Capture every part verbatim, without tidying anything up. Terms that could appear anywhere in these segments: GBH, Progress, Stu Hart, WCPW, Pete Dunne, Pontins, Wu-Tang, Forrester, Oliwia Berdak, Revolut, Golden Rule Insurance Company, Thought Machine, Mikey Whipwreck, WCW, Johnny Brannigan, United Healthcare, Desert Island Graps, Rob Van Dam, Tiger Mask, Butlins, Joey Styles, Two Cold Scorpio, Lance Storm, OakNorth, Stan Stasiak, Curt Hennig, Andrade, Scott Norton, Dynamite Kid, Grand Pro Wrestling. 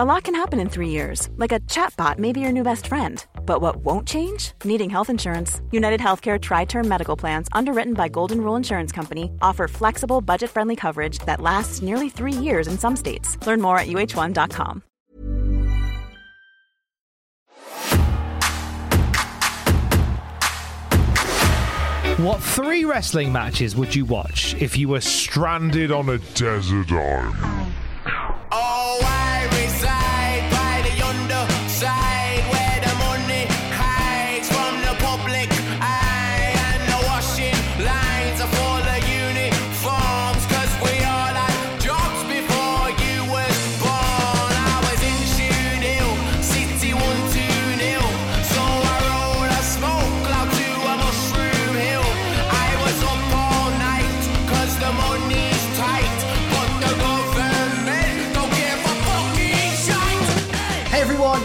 A lot can happen in three years, like a chatbot may be your new best friend. But what won't change? Needing health insurance. United Healthcare Tri-Term Medical Plans, underwritten by Golden Rule Insurance Company, offer flexible, budget-friendly coverage that lasts nearly three years in some states. Learn more at U H one dot com. What three wrestling matches would you watch if you were stranded on a desert island? Oh, I reside by the underside, where the money hides from the public eye, and the washing lines are full of uniforms, cause we all had jobs before you was born. I was in Shoe-Nil, City one two nil, so I rolled a smoke cloud to a mushroom hill. I was up all night, cause the money's tight, but the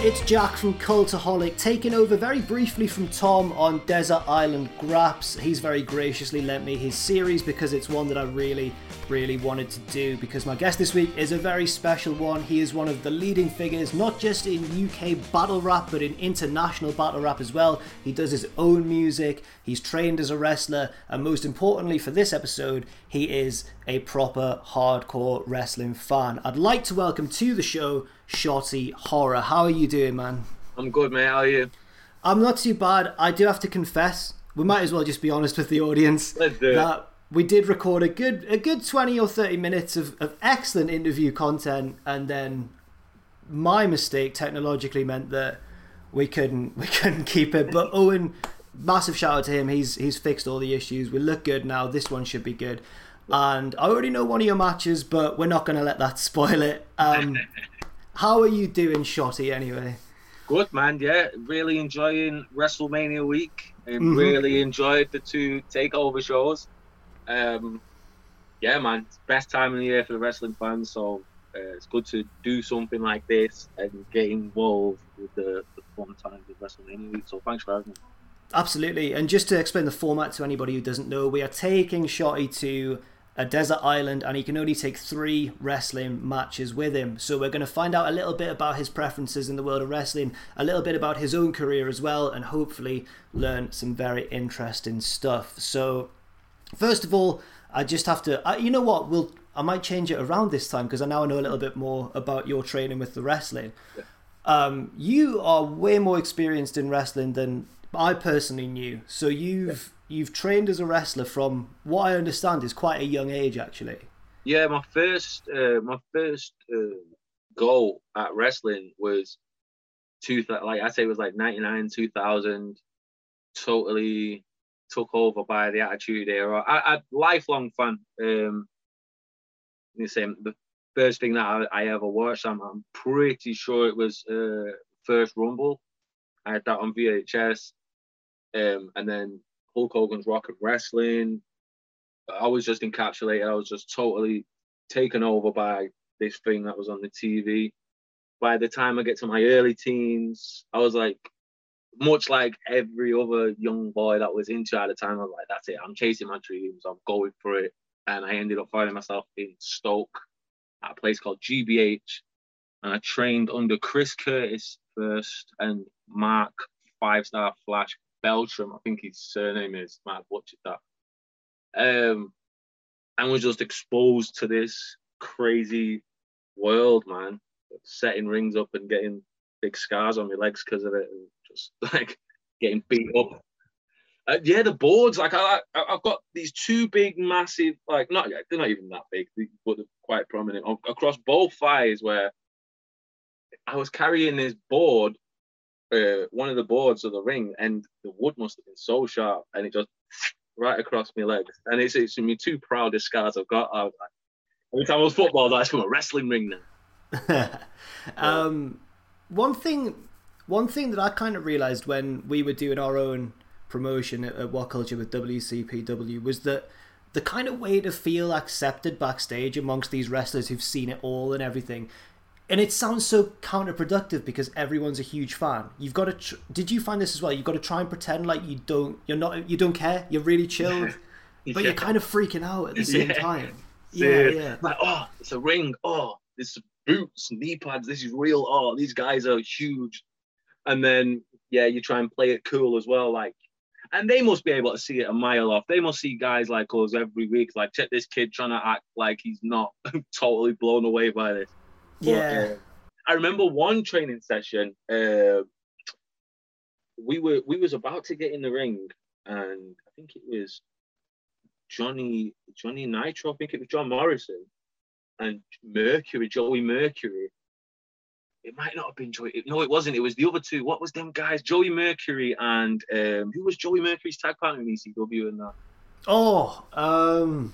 it's Jack from Cultaholic, taking over very briefly from Tom on Desert Island Graps. He's very graciously lent me his series because it's one that I really, really wanted to do, because my guest this week is a very special one. He is one of the leading figures, not just in U K battle rap, but in international battle rap as well. He does his own music, he's trained as a wrestler, and most importantly for this episode, he is a proper hardcore wrestling fan. I'd like to welcome to the show Shotty Horror. How are you doing, man? I'm good, mate. How are you? I'm not too bad. I do have to confess, we might as well just be honest with the audience. Let's do that it. We did record a good a good twenty or thirty minutes of, of excellent interview content, and then my mistake technologically meant that we couldn't we couldn't keep it. But Owen, massive shout out to him. He's he's fixed all the issues. We look good now. This one should be good. And I already know one of your matches, but we're not going to let that spoil it. Um, how are you doing, Shotty, anyway? Good, man, yeah. Really enjoying WrestleMania week, and mm-hmm. really enjoyed the two takeover shows. Um, yeah, man, it's the best time of the year for the wrestling fans, so uh, it's good to do something like this and get involved with the, the fun times of WrestleMania week, so thanks for having me. Absolutely, and just to explain the format to anybody who doesn't know, we are taking Shotty to a desert island, and he can only take three wrestling matches with him. So we're going to find out a little bit about his preferences in the world of wrestling, a little bit about his own career as well, and hopefully learn some very interesting stuff. So first of all, I just have to, I, you know what, we'll, I might change it around this time because I now know a little bit more about your training with the wrestling. Yeah. Um, you are way more experienced in wrestling than I personally knew. So you've... Yeah. You've trained as a wrestler from what I understand is quite a young age, actually. Yeah, my first uh, my first uh, goal at wrestling was two th- like I say it was like ninety-nine, two thousand. Totally took over by the Attitude Era. I, I lifelong fan. Um, the same. The first thing that I, I ever watched, I'm, I'm pretty sure it was uh, First Rumble. I had that on V H S, um, and then Hulk Hogan's Rock and Wrestling. I was just encapsulated. I was just totally taken over by this thing that was on the T V. By the time I get to my early teens, I was like, much like every other young boy that was into at the time, I was like, that's it. I'm chasing my dreams. I'm going for it. And I ended up finding myself in Stoke at a place called G B H. And I trained under Chris Curtis first and Mark Five Star Flash Beltram, I think his surname is. Might have watched that. Um, and was just exposed to this crazy world, man. Setting rings up and getting big scars on my legs because of it, and just like getting beat up. Uh, yeah, the boards. Like I, I, I've got these two big, massive, like not they're not even that big, but they're quite prominent across both thighs. Where I was carrying this board. Uh, one of the boards of the ring, and the wood must have been so sharp, and it just right across my legs. And it's it's my two proudest scars I've got. I was like, every time I was football, that's from a wrestling ring now. um, one thing, one thing that I kind of realized when we were doing our own promotion at, at What Culture with W C P W was that the kind of way to feel accepted backstage amongst these wrestlers who've seen it all and everything. And it sounds so counterproductive because everyone's a huge fan. You've got to. Tr- Did you find this as well? You've got to try and pretend like you don't. You're not. You don't care. You're really chilled, yeah. but you're kind of freaking out at the same yeah. time. Yeah, yeah. Like, oh, it's a ring. Oh, this boots, knee pads. This is real. Oh, these guys are huge. And then yeah, you try and play it cool as well. Like, and they must be able to see it a mile off. They must see guys like us every week. Like, check this kid trying to act like he's not totally blown away by this. Yeah, but, uh, I remember one training session. Uh, we were we was about to get in the ring, and I think it was Johnny Johnny Nitro. I think it was John Morrison and Mercury, Joey Mercury. It might not have been Joey. No, it wasn't. It was the other two. What was them guys? Joey Mercury and um, who was Joey Mercury's tag partner in E C W and that? Oh, um,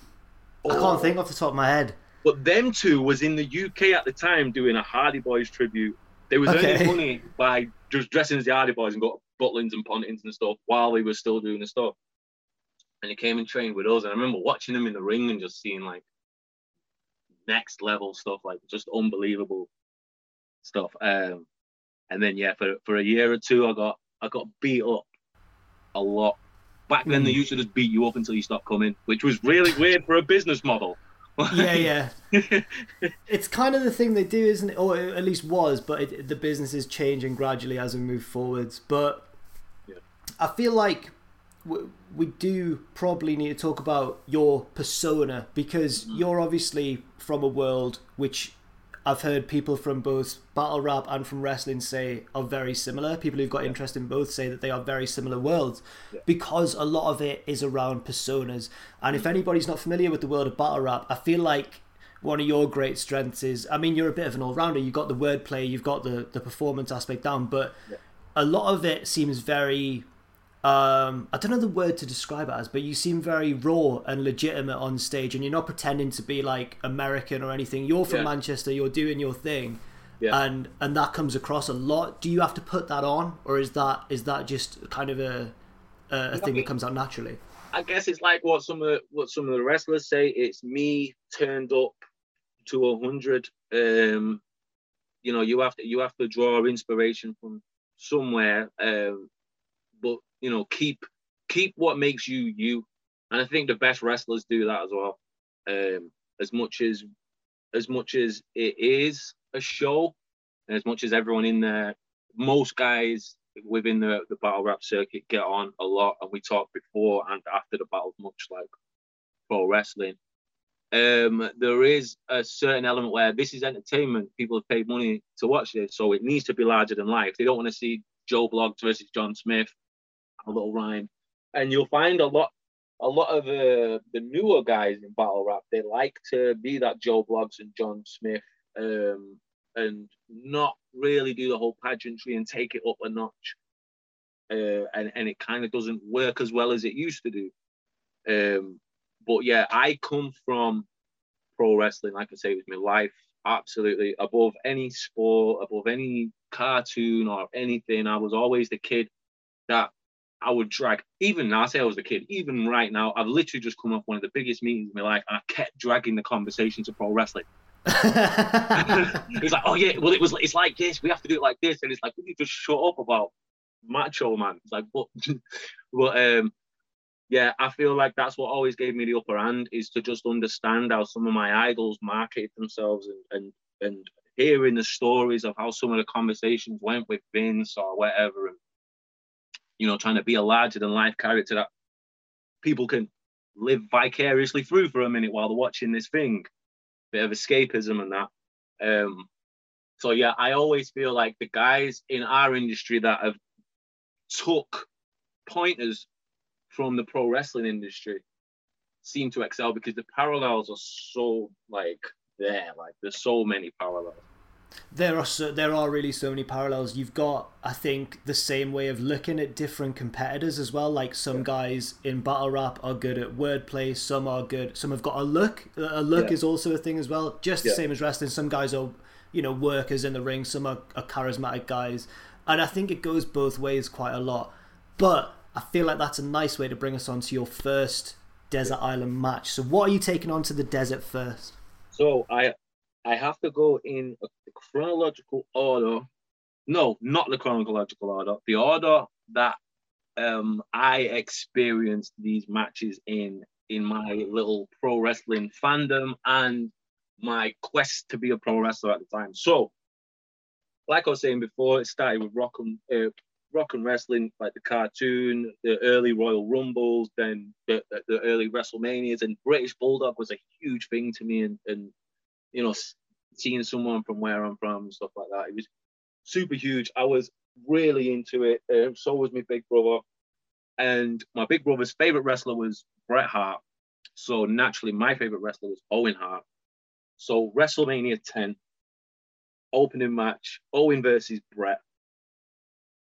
oh. I can't think off the top of my head. But them two was in the U K at the time doing a Hardy Boys tribute. They was okay. earning money by just dressing as the Hardy Boys and got Butlins and Pontins and stuff while they were still doing the stuff. And they came and trained with us. And I remember watching them in the ring and just seeing like next level stuff, like just unbelievable stuff. Um, and then yeah, for for a year or two, I got I got beat up a lot. Back then, mm. they used to just beat you up until you stopped coming, which was really weird for a business model. yeah, yeah. It's kind of the thing they do, isn't it? Or at least was, but it, the business is changing gradually as we move forwards. But yeah. I feel like w- we do probably need to talk about your persona, because mm-hmm. you're obviously from a world which I've heard people from both battle rap and from wrestling say are very similar. People who've got yeah. interest in both say that they are very similar worlds yeah. because a lot of it is around personas. And if anybody's not familiar with the world of battle rap, I feel like one of your great strengths is, I mean, you're a bit of an all-rounder. You've got the wordplay, you've got the, the performance aspect down, but yeah. a lot of it seems very, um, I don't know the word to describe it as, but you seem very raw and legitimate on stage, and you're not pretending to be like American or anything. You're from yeah. Manchester, you're doing your thing, yeah. and and that comes across a lot. Do you have to put that on, or is that is that just kind of a a, a thing that comes out naturally? I guess it's like what some of what some of the wrestlers say. It's me turned up to a hundred. Um, you know, you have to you have to draw inspiration from somewhere, um, but. You know, keep keep what makes you you, and I think the best wrestlers do that as well. Um, as much as as much as it is a show, and as much as everyone in there, most guys within the, the battle rap circuit get on a lot, and we talk before and after the battle, much like pro wrestling. Um, there is a certain element where this is entertainment. People have paid money to watch this, so it needs to be larger than life. They don't want to see Joe Bloggs versus John Smith. A little rhyme, and you'll find a lot, a lot of uh, the newer guys in battle rap. They like to be that Joe Bloggs and John Smith, um, and not really do the whole pageantry and take it up a notch. Uh, and and it kind of doesn't work as well as it used to do. Um, but yeah, I come from pro wrestling. Like I say, it was my life. Absolutely above any sport, above any cartoon or anything. I was always the kid that. I would drag, even now, I say I was a kid, even right now, I've literally just come off one of the biggest meetings in my life, and I kept dragging the conversation to pro wrestling. It's like, oh yeah, well, it was. It's like this, we have to do it like this, and it's like, would you just shut up about Macho Man? It's like, but, but um, yeah, I feel like that's what always gave me the upper hand, is to just understand how some of my idols marketed themselves, and, and, and hearing the stories of how some of the conversations went with Vince or whatever, and you know, trying to be a larger-than-life character that people can live vicariously through for a minute while they're watching this thing. Bit of escapism and that. Um, so, yeah, I always feel like the guys in our industry that have took pointers from the pro wrestling industry seem to excel because the parallels are so, like, there. Like, there's so many parallels. There are so, there are really so many parallels. You've got, I think, the same way of looking at different competitors as well. Like some yeah. guys in battle rap are good at wordplay, some are good, some have got a look. A look yeah. is also a thing as well. Just the yeah. same as wrestling. Some guys are, you know, workers in the ring. Some are, are charismatic guys, and I think it goes both ways quite a lot. But I feel like that's a nice way to bring us on to your first Desert Island match. So what are you taking on to the desert first? So I. I have to go in a chronological order. No, not the chronological order. The order that um, I experienced these matches in, in my little pro wrestling fandom and my quest to be a pro wrestler at the time. So, like I was saying before, it started with rock and, uh, rock and wrestling, like the cartoon, the early Royal Rumbles, then the, the early WrestleManias, and British Bulldog was a huge thing to me, and, and you know, seeing someone from where I'm from and stuff like that. It was super huge. I was really into it. Uh, so was my big brother. And my big brother's favorite wrestler was Bret Hart. So naturally, my favorite wrestler was Owen Hart. So WrestleMania ten, opening match, Owen versus Bret.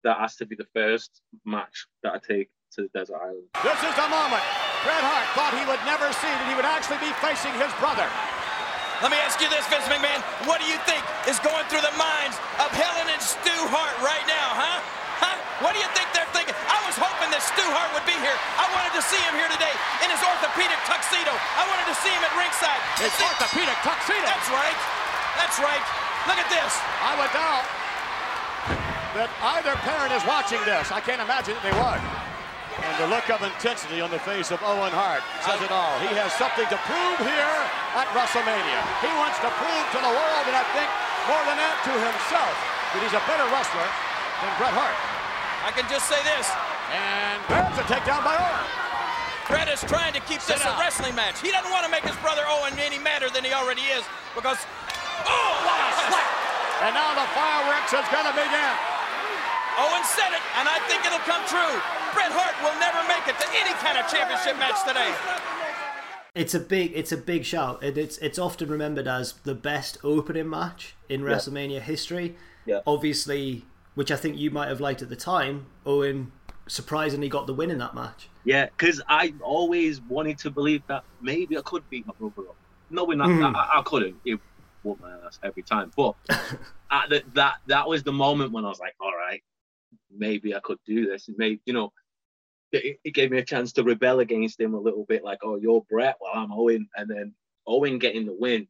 That has to be the first match that I take to the Desert Island. This is the moment Bret Hart thought he would never see, that he would actually be facing his brother. Let me ask you this, Vince McMahon. What do you think is going through the minds of Helen and Stu Hart right now, huh? Huh? What do you think they're thinking? I was hoping that Stu Hart would be here. I wanted to see him here today in his orthopedic tuxedo. I wanted to see him at ringside. His see- orthopedic tuxedo. That's right. That's right. Look at this. I would doubt that either parent is watching this. I can't imagine that they would. And the look of intensity on the face of Owen Hart says it all. He has something to prove here at WrestleMania. He wants to prove to the world, and I think more than that to himself, that he's a better wrestler than Bret Hart. I can just say this. And there's a takedown by Owen. Bret is trying to keep Sit this out. a wrestling match. He doesn't want to make his brother Owen any madder than he already is, because... Oh, what a slap! And now the fireworks is going to begin. Owen said it, and I think it'll come true. Bret Hart will never make it to any kind of championship match today. It's a big, it's a big shout. It, it's it's often remembered as the best opening match in yeah. WrestleMania history. Yeah. Obviously, which I think you might have liked at the time, Owen surprisingly got the win in that match. Yeah, because I always wanted to believe that maybe I could beat my brother up. Knowing that mm. I, I couldn't, it whooped my ass every time. But at the, that that was the moment when I was like, all right, maybe I could do this. Maybe, you know, it, it gave me a chance to rebel against him a little bit, like, oh, you're Bret, well, I'm Owen. And then Owen getting the win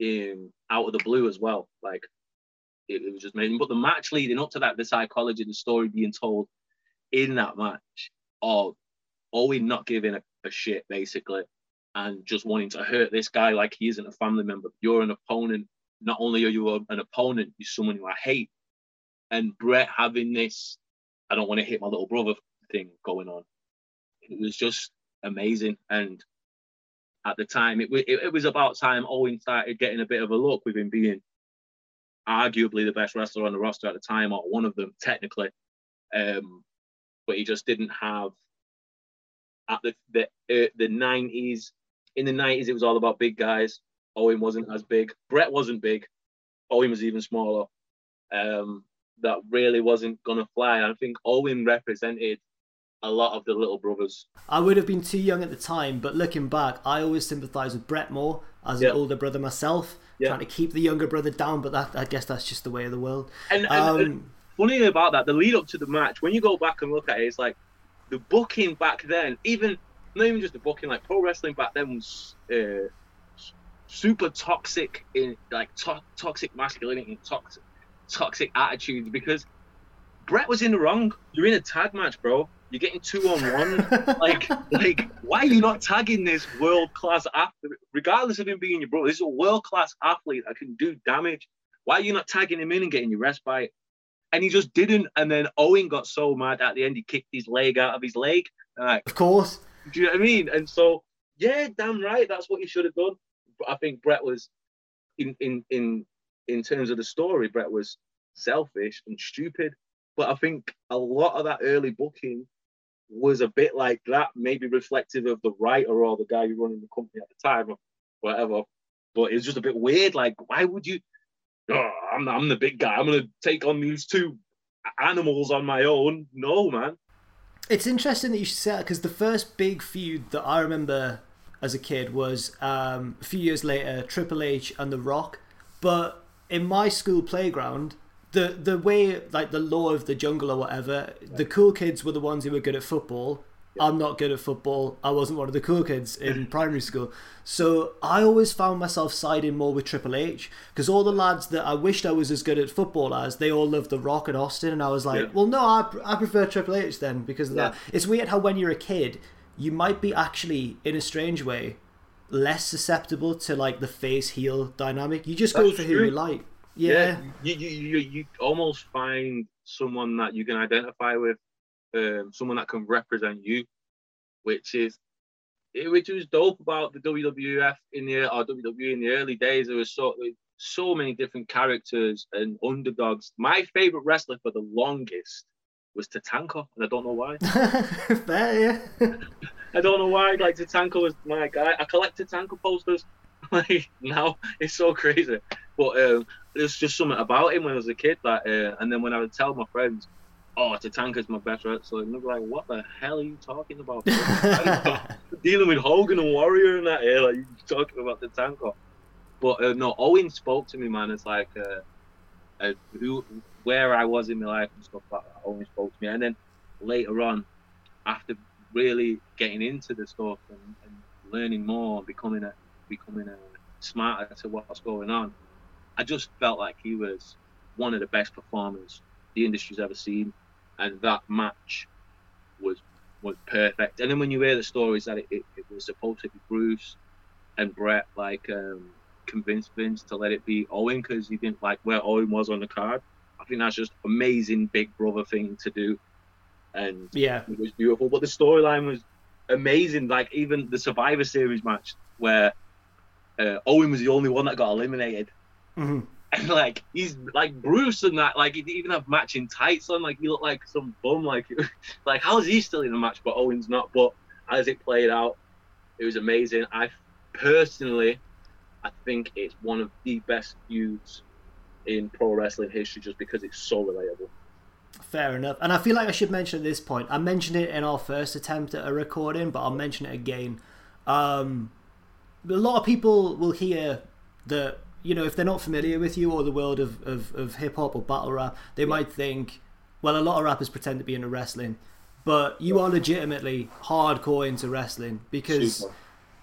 in out of the blue as well. Like, it, it was just amazing. But the match leading up to that, the psychology, the story being told in that match of Owen not giving a, a shit, basically, and just wanting to hurt this guy like he isn't a family member. You're an opponent. Not only are you an opponent, you're someone who I hate. And Bret having this, I don't want to hit my little brother thing going on. It was just amazing. And at the time, it, it, it was about time Owen started getting a bit of a look with him being arguably the best wrestler on the roster at the time, or one of them, technically. Um, but he just didn't have... At the the, uh, the nineties, in the nineties, it was all about big guys. Owen wasn't as big. Bret wasn't big. Owen was even smaller. Um... that really wasn't going to fly. I think Owen represented a lot of the little brothers. I would have been too young at the time, but looking back, I always sympathise with Bret more as yeah. an older brother myself, yeah. trying to keep the younger brother down, but that, I guess that's just the way of the world. And, um, and, and funny about that, the lead up to the match, when you go back and look at it, it's like the booking back then, even not even just the booking, like pro wrestling back then was uh, super toxic, in like to- toxic masculinity and toxic toxic attitudes, because Bret was in the wrong. You're in a tag match, bro. You're getting two on one. like, like, why are you not tagging this world class athlete? Regardless of him being your brother, this is a world class athlete that can do damage. Why are you not tagging him in and getting your respite? And he just didn't. And then Owen got so mad at the end, he kicked his leg out of his leg. Like, of course. Do you know what I mean? And so, yeah, damn right, that's what he should have done. But I think Bret was in in in. In terms of the story, Bret was selfish and stupid. But I think a lot of that early booking was a bit like that, maybe reflective of the writer or the guy who running the company at the time or whatever. But it was just a bit weird. Like, why would you oh, I'm, I'm the big guy, I'm going to take on these two animals on my own. No, man. It's interesting that you should say that, because the first big feud that I remember as a kid was um, a few years later, Triple H and The Rock. But in my school playground, the the way, like the law of the jungle or whatever, yeah. the cool kids were the ones who were good at football. Yeah. I'm not good at football. I wasn't one of the cool kids in primary school. So I always found myself siding more with Triple H, because all the lads that I wished I was as good at football as, they all loved The Rock and Austin. And I was like, yeah. well, no, I, I prefer Triple H then because of yeah. that. It's weird how when you're a kid, you might be actually, in a strange way, less susceptible to like the face heel dynamic. You just That's go for true. who you like. Yeah, yeah. You, you you you almost find someone that you can identify with, um, someone that can represent you, which is which was dope about the W W F in the or W W E in the early days. There was so so many different characters and underdogs. My favorite wrestler for the longest was Tatanka, and I don't know why. Fair, yeah. I don't know why. Like, Tatanka was my guy. I collect Tatanka posters. Like, now it's so crazy. But um, there's just something about him when I was a kid. Like, uh, and then when I would tell my friends, "Oh, Tatanka's my best wrestler," so they'd be like, "What the hell are you talking about? Dealing with Hogan and Warrior and that here, like you talking about Tatanka." But uh, no, Owen spoke to me, man. It's like uh, uh, who. where I was in my life and stuff like that always spoke to me. And then later on, after really getting into the stuff and, and learning more and becoming a, becoming a smarter to what's going on, I just felt like he was one of the best performers the industry's ever seen. And that match was was perfect. And then when you hear the stories that it, it, it was supposed to be Bruce and Bret, like, um, convinced Vince to let it be Owen because he didn't like where Owen was on the card. I think that's just amazing big brother thing to do, and yeah, it was beautiful. But the storyline was amazing. Like, even the Survivor Series match where uh, Owen was the only one that got eliminated, mm-hmm. and like he's like Bruce and that. Like, he didn't even have matching tights on. Like, he looked like some bum. Like, like how is he still in the match but Owen's not? But as it played out, it was amazing. I personally, I think it's one of the best feuds in pro wrestling history, just because it's so relatable. Fair enough. And I feel like I should mention at this point, I mentioned it in our first attempt at a recording, but I'll mention it again. Um, a lot of people will hear that, you know, if they're not familiar with you or the world of, of, of hip-hop or battle rap, they yeah. might think, well, a lot of rappers pretend to be into wrestling, but you are legitimately hardcore into wrestling, because... Super.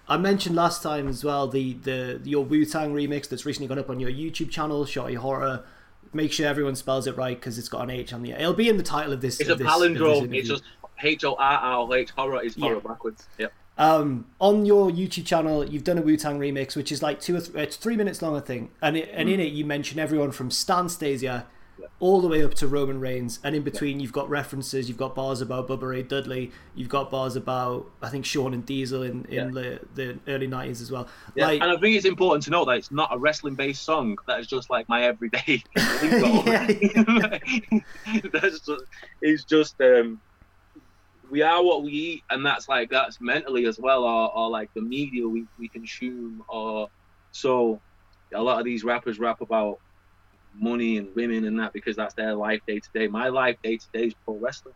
I mentioned last time as well the, the your Wu-Tang remix that's recently gone up on your YouTube channel, Shotty Horror. Make sure everyone spells it right because it's got an H on the end. It'll be in the title of this. It's of a this, palindrome. It's just H O R R H. Horror is horror yeah. backwards. Yep. Um, on your YouTube channel, you've done a Wu-Tang remix, which is like two or th- it's three minutes long, I think. And it, and mm. in it, you mention everyone from Stan Stasia yeah. all the way up to Roman Reigns. And in between, yeah. you've got references. You've got bars about Bubba Ray Dudley. You've got bars about, I think, Shawn and Diesel in, in yeah. the, the early nineties as well. Yeah. Like, and I think it's important to note that it's not a wrestling-based song. That is just like my everyday yeah, yeah. That's just, it's just, um, we are what we eat, and that's like, that's mentally as well, or, or like the media we, we consume. Or so a lot of these rappers rap about money and women and that because that's their life day to day. My life day to day is pro wrestling.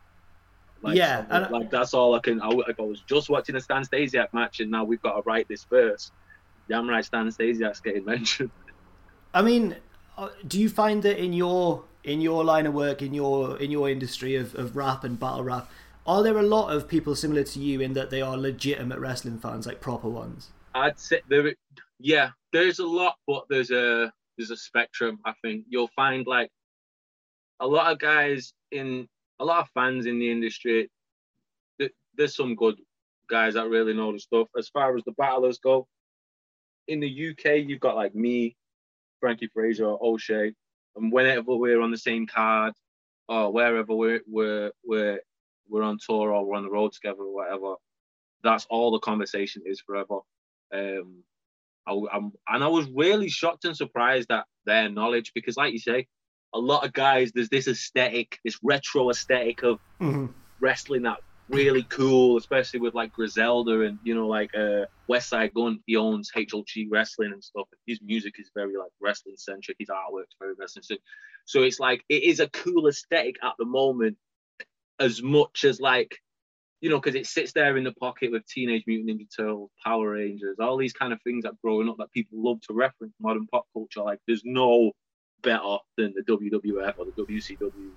Like, yeah, so, like I, that's all I can. I, if I was just watching a Stan Stasiak match and now we've got to write this verse, damn right, Stan Stasiak's getting mentioned. I mean, do you find that in your in your line of work, in your in your industry of, of rap and battle rap, are there a lot of people similar to you in that they are legitimate wrestling fans, like proper ones? I'd say there. Yeah, there's a lot, but there's a. There's a spectrum. I think you'll find like a lot of guys in a lot of fans in the industry. Th- there's some good guys that really know the stuff. As far as the battlers go, in the U K, you've got like me, Frankie Fraser, or O'Shea, and whenever we're on the same card or wherever we're we're we're we're on tour or we're on the road together or whatever, that's all the conversation is forever. Um, I, I'm, and I was really shocked and surprised at their knowledge because, like you say, a lot of guys, there's this aesthetic, this retro aesthetic of mm-hmm. wrestling that really cool, especially with like Griselda and, you know, like uh, West Side Gun. He owns H L G Wrestling and stuff. His music is very like wrestling centric. His artwork's very wrestling centric. So it's like, it is a cool aesthetic at the moment, as much as like, you know, because it sits there in the pocket with Teenage Mutant Ninja Turtles, Power Rangers, all these kind of things that growing up that people love to reference modern pop culture. Like, there's no better than the W W F or the W C W.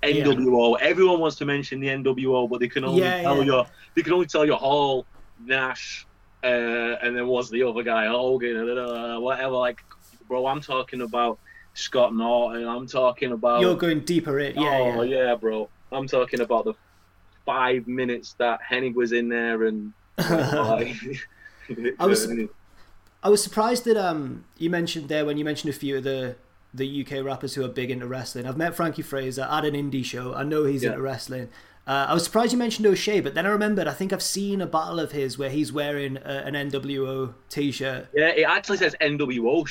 N W O. Yeah. Everyone wants to mention the N W O, but they can only yeah, tell yeah. you they can only tell you Hall, Nash, uh, and then what's the other guy, Hogan, uh, whatever. Like, bro, I'm talking about Scott Norton. I'm talking about. You're going deeper in. Yeah, oh yeah, yeah bro. I'm talking about the five minutes that Hennig was in there, and like, I was I was surprised that um you mentioned there when you mentioned a few of the. the U K rappers who are big into wrestling. I've met Frankie Fraser at an indie show. I know he's yeah. into wrestling. Uh, I was surprised you mentioned O'Shea, but then I remembered, I think I've seen a battle of his where he's wearing a, an N W O t-shirt. Yeah, it actually says N W O.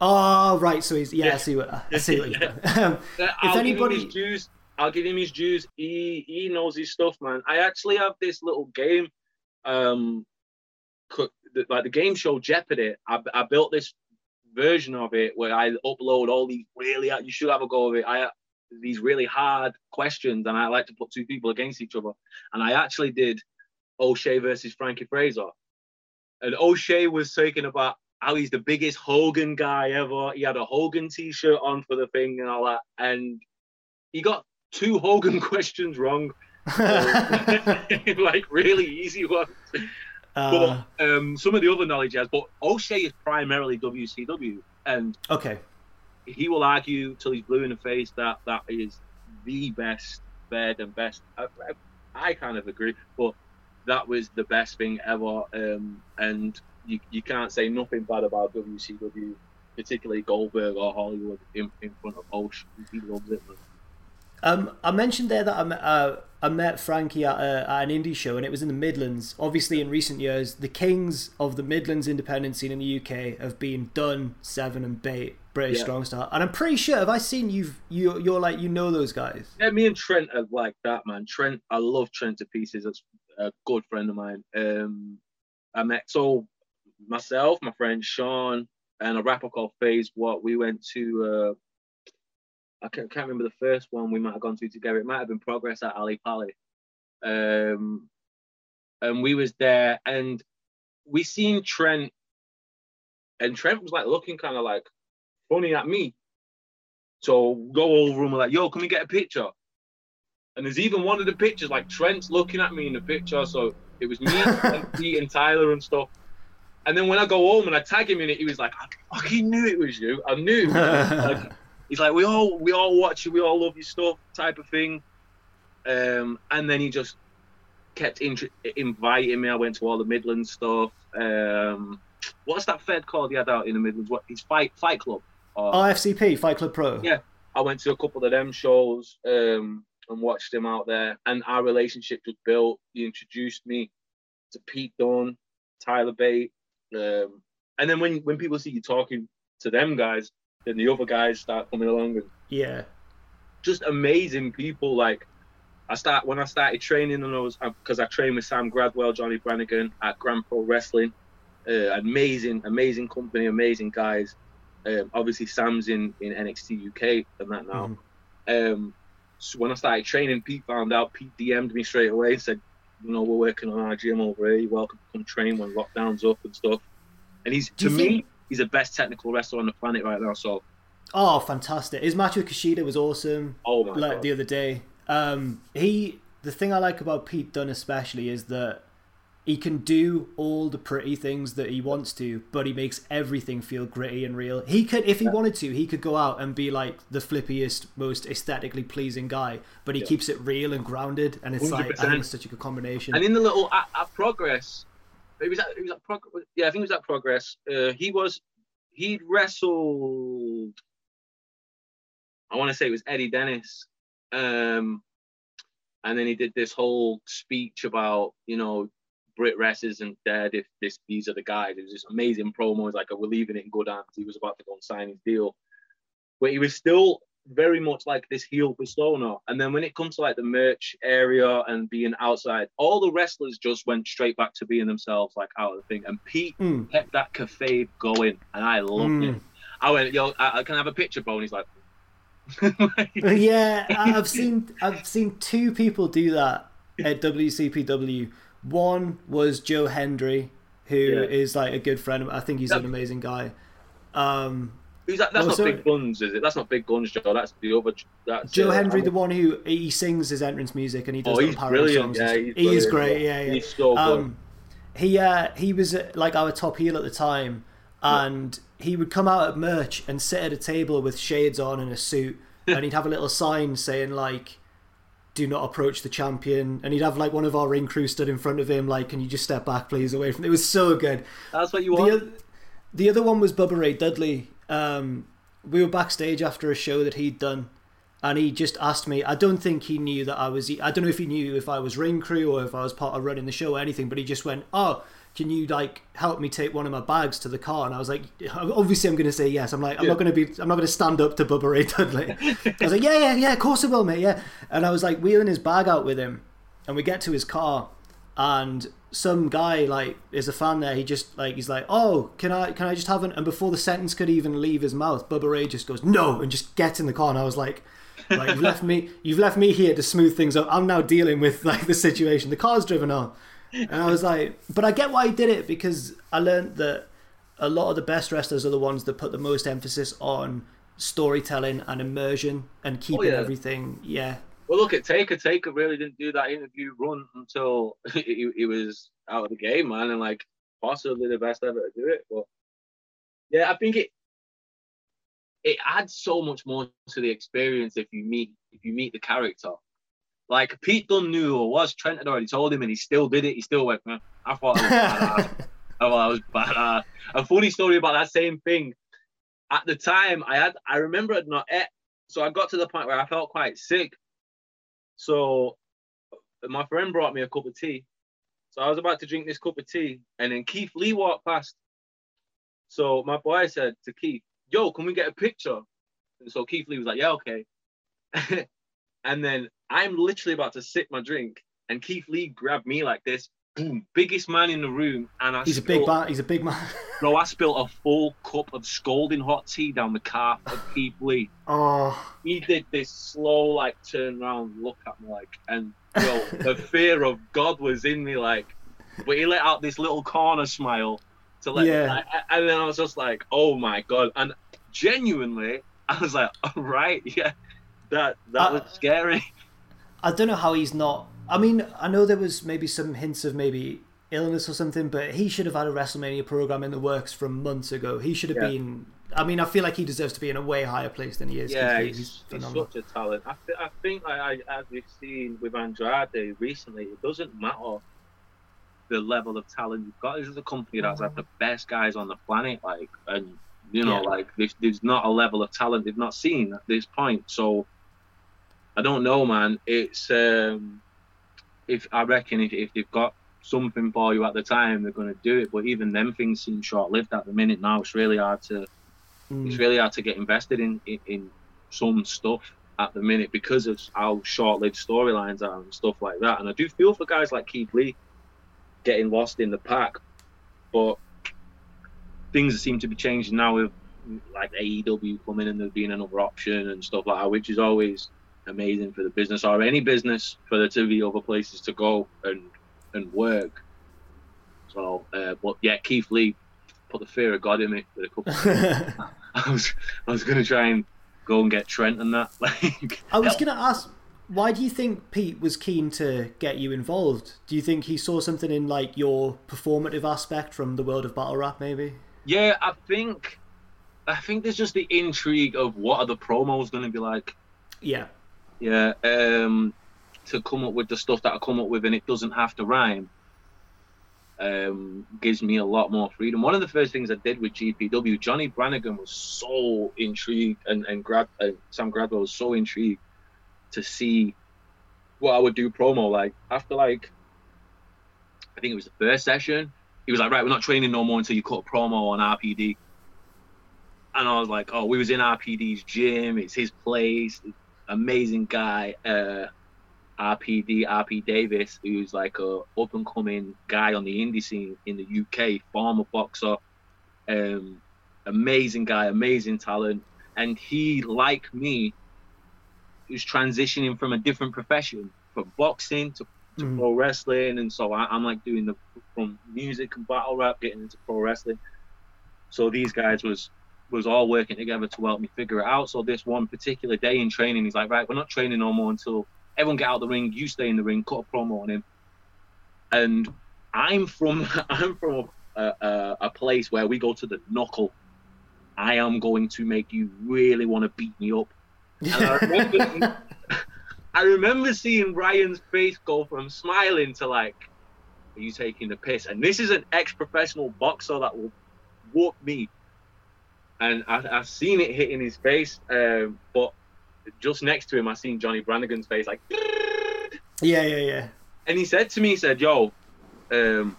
Oh, right. So he's, yeah, yeah. I see what, I see what he's done. um, if I'll anybody... give him his dues. I'll give him his dues. He, he knows his stuff, man. I actually have this little game, um, like the game show Jeopardy. I, I built this version of it where I upload all these really you should have a go of it I these really hard questions, and I like to put two people against each other, and I actually did O'Shea versus Frankie Fraser, and O'Shea was talking about how he's the biggest Hogan guy ever. He had a Hogan t-shirt on for the thing and all that, and he got two Hogan questions wrong. Like really easy ones. Uh, but um, some of the other knowledge he has, but O'Shea is primarily W C W, and okay, he will argue till he's blue in the face that that is the best bed and best. I, I kind of agree, but that was the best thing ever, um, and you you can't say nothing bad about W C W, particularly Goldberg or Hollywood, in, in front of O'Shea. He loves it, man. Um, I mentioned there that I met, uh, I met Frankie at, uh, at an indie show, and it was in the Midlands. Obviously, in recent years, the kings of the Midlands independent scene in the U K have been Dunne, Seven, and Bait, British yeah. Strong Style. And I'm pretty sure, have I seen you've, you? You're like, you know those guys. Yeah, me and Trent are like that, man. Trent, I love Trent to pieces. That's a good friend of mine. Um, I met so myself, my friend Sean, and a rapper called FaZe Watt. We went to... Uh, I can't remember the first one we might have gone to together. It might have been Progress at Ali Pali. Um, and we was there, and we seen Trent, and Trent was like looking kind of like funny at me. So go over and we're like, yo, can we get a picture? And there's even one of the pictures, like Trent's looking at me in the picture. So it was me and Pete and Tyler and stuff. And then when I go home and I tag him in it, he was like, I fucking knew it was you. I knew. Like, he's like, we all we all watch you, we all love your stuff, type of thing. Um, and then he just kept int- inviting me. I went to all the Midlands stuff. Um, what's that Fed called he had out in the Midlands? What his Fight Fight Club? Or, oh, F C P, Fight Club Pro. Yeah, I went to a couple of them shows um, and watched him out there. And our relationship was built. He introduced me to Pete Dunne, Tyler Bate. Um, and then when when people see you talking to them guys, then the other guys start coming along, and yeah, just amazing people. Like I start when I started training, and I was because I, I trained with Sam Gradwell, Johnny Brannigan at Grand Pro Wrestling. Uh, amazing, amazing company, amazing guys. Um, obviously, Sam's in, in N X T U K and that now. Mm. Um, so when I started training, Pete found out. Pete D M'd me straight away and said, "You know, we're working on our gym over here. You're welcome to come train when lockdown's up and stuff." And he's Do to me. Think- He's the best technical wrestler on the planet right now. So, oh, fantastic! His match with Kushida was awesome. Oh my like God. The other day, um, he the thing I like about Pete Dunne especially is that he can do all the pretty things that he wants to, but he makes everything feel gritty and real. He could, if he yeah. wanted to, he could go out and be like the flippiest, most aesthetically pleasing guy, but he yeah. keeps it real and grounded, and it's one hundred percent. Like I think it's such a good combination. And in the little at, at Progress. It was, at, it was at Progress. Yeah, I think it was at Progress. Uh, he was, he wrestled, I want to say it was Eddie Dennis. Um, and then he did this whole speech about, you know, Brit Ress isn't dead if this, these are the guys. It was this amazing promo. It was like, we're leaving it in good hands. He was about to go and sign his deal. But he was still very much like this heel persona. And then when it comes to like the merch area and being outside, all the wrestlers just went straight back to being themselves, like out of the thing. And Pete mm. kept that kayfabe going, and I loved mm. it. I went, yo, I, I can have a picture, Bo? And he's like, like... yeah, I've seen I've seen two people do that at W C P W. One was Joe Hendry, who yeah. is like a good friend. I think he's that's... an amazing guy. Um, Who's that? That's oh, not sorry. Big Guns, is it? That's not Big Guns, Joe. That's the other. That's Joe it. Hendry, the one who he sings his entrance music and he does. Oh, he's brilliant. Yeah, he's he brilliant. is great. Yeah, yeah. He's so um, good. He uh, he was like our top heel at the time, and yeah. he would come out at merch and sit at a table with shades on and a suit, and he'd have a little sign saying like, "Do not approach the champion," and he'd have like one of our ring crew stood in front of him like, "Can you just step back, please, away from?" It was so good. That's what you want. The, the other one was Bubba Ray Dudley. Um, we were backstage after a show that he'd done, and he just asked me. I don't think he knew that I was. I don't know if he knew if I was ring crew or if I was part of running the show or anything. But he just went, "Oh, can you like help me take one of my bags to the car?" And I was like, "Obviously, I'm going to say yes." I'm like, "I'm yeah. not going to be. I'm not going to stand up to Bubba Ray Dudley." I was like, "Yeah, yeah, yeah. Of course I will, mate. Yeah." And I was like wheeling his bag out with him, and we get to his car, and some guy like is a fan there. He just like he's like, "Oh, can I can I just have an?" And before the sentence could even leave his mouth, Bubba Ray just goes, "No," and just gets in the car. And I was like, "Like you've left me, you've left me here to smooth things up. I'm now dealing with like the situation. The car's driven on." And I was like, "But I get why he did it, because I learned that a lot of the best wrestlers are the ones that put the most emphasis on storytelling and immersion and keeping oh, yeah. everything, yeah." Well, look at Taker. Taker really didn't do that interview run until he, he was out of the game, man, and like possibly the best ever to do it. But yeah, I think it it adds so much more to the experience if you meet if you meet the character. Like Pete Dunne knew who it was. Trent had already told him, and he still did it. He still went, "Man, I thought I was badass. I thought I was badass." A funny story about that same thing. At the time, I had I remember I'd not ate, so I got to the point where I felt quite sick. So my friend brought me a cup of tea. So I was about to drink this cup of tea, and then Keith Lee walked past. So my boy said to Keith, "Yo, can we get a picture?" And so Keith Lee was like, "Yeah, okay." And then I'm literally about to sip my drink, and Keith Lee grabbed me like this, boom, biggest man in the room, and I he's spilled, a big man. He's a big man. Bro, I spilled a full cup of scalding hot tea down the calf of Keith Lee. Oh. He did this slow, like, turn around, look at me, like, and bro, the fear of God was in me, like, but he let out this little corner smile to let yeah. me, like, and then I was just like, oh my God, and genuinely, I was like, all right, yeah, that that I, was scary. I don't know how he's not. I mean, I know there was maybe some hints of maybe illness or something, but he should have had a WrestleMania program in the works from months ago. He should have yeah. been. I mean, I feel like he deserves to be in a way higher place than he is. Yeah, he's, he's, he's such a talent. I, th- I think, like, I, as we've seen with Andrade recently, it doesn't matter the level of talent you've got. This is a company that's had mm-hmm. like, the best guys on the planet, like, and you know, yeah. like, there's, there's not a level of talent they've not seen at this point. So, I don't know, man. It's. Um, If I reckon if, if they've got something for you at the time, they're going to do it. But even them things seem short-lived at the minute now. It's really hard to, mm. it's really hard to get invested in, in in some stuff at the minute because of how short-lived storylines are and stuff like that. And I do feel for guys like Keith Lee getting lost in the pack, but things seem to be changing now with like A E W coming and there being another option and stuff like that, which is always amazing for the business or any business for there to be other places to go and and work. So, uh, but yeah, Keith Lee put the fear of God in me with a couple. Of I was I was gonna try and go and get Trent and that. Like, I was gonna ask, why do you think Pete was keen to get you involved? Do you think he saw something in like your performative aspect from the world of battle rap, maybe? Yeah, I think I think there's just the intrigue of what are the promos gonna be like. Yeah. Yeah, um, to come up with the stuff that I come up with and it doesn't have to rhyme um, gives me a lot more freedom. One of the first things I did with G P W, Johnny Brannigan was so intrigued and, and Grad, uh, Sam Gradwell was so intrigued to see what I would do promo. Like, after, like, I think it was the first session, he was like, right, we're not training no more until you cut a promo on R P D. and I was like, oh, we was in R P D's gym. It's his place. Amazing guy, uh, R P D, R P Davis, who's like a up and coming guy on the indie scene in the U K, former boxer, um, amazing guy, amazing talent. And he, like me, is transitioning from a different profession, from boxing to, to mm. pro wrestling. And so I, I'm like doing the, from music and battle rap, getting into pro wrestling. So these guys was, was all working together to help me figure it out. So this one particular day in training, he's like, right, we're not training no more until everyone get out of the ring, you stay in the ring, cut a promo on him. And I'm from I'm from a, a, a place where we go to the knuckle. I am going to make you really want to beat me up. And I, remember, I remember seeing Ryan's face go from smiling to like, are you taking the piss? And this is an ex-professional boxer that will whoop me. And I, I've seen it hit in his face, um, but just next to him, I seen Johnny Brannigan's face, like, yeah, yeah, yeah. And he said to me, he said, "Yo, um,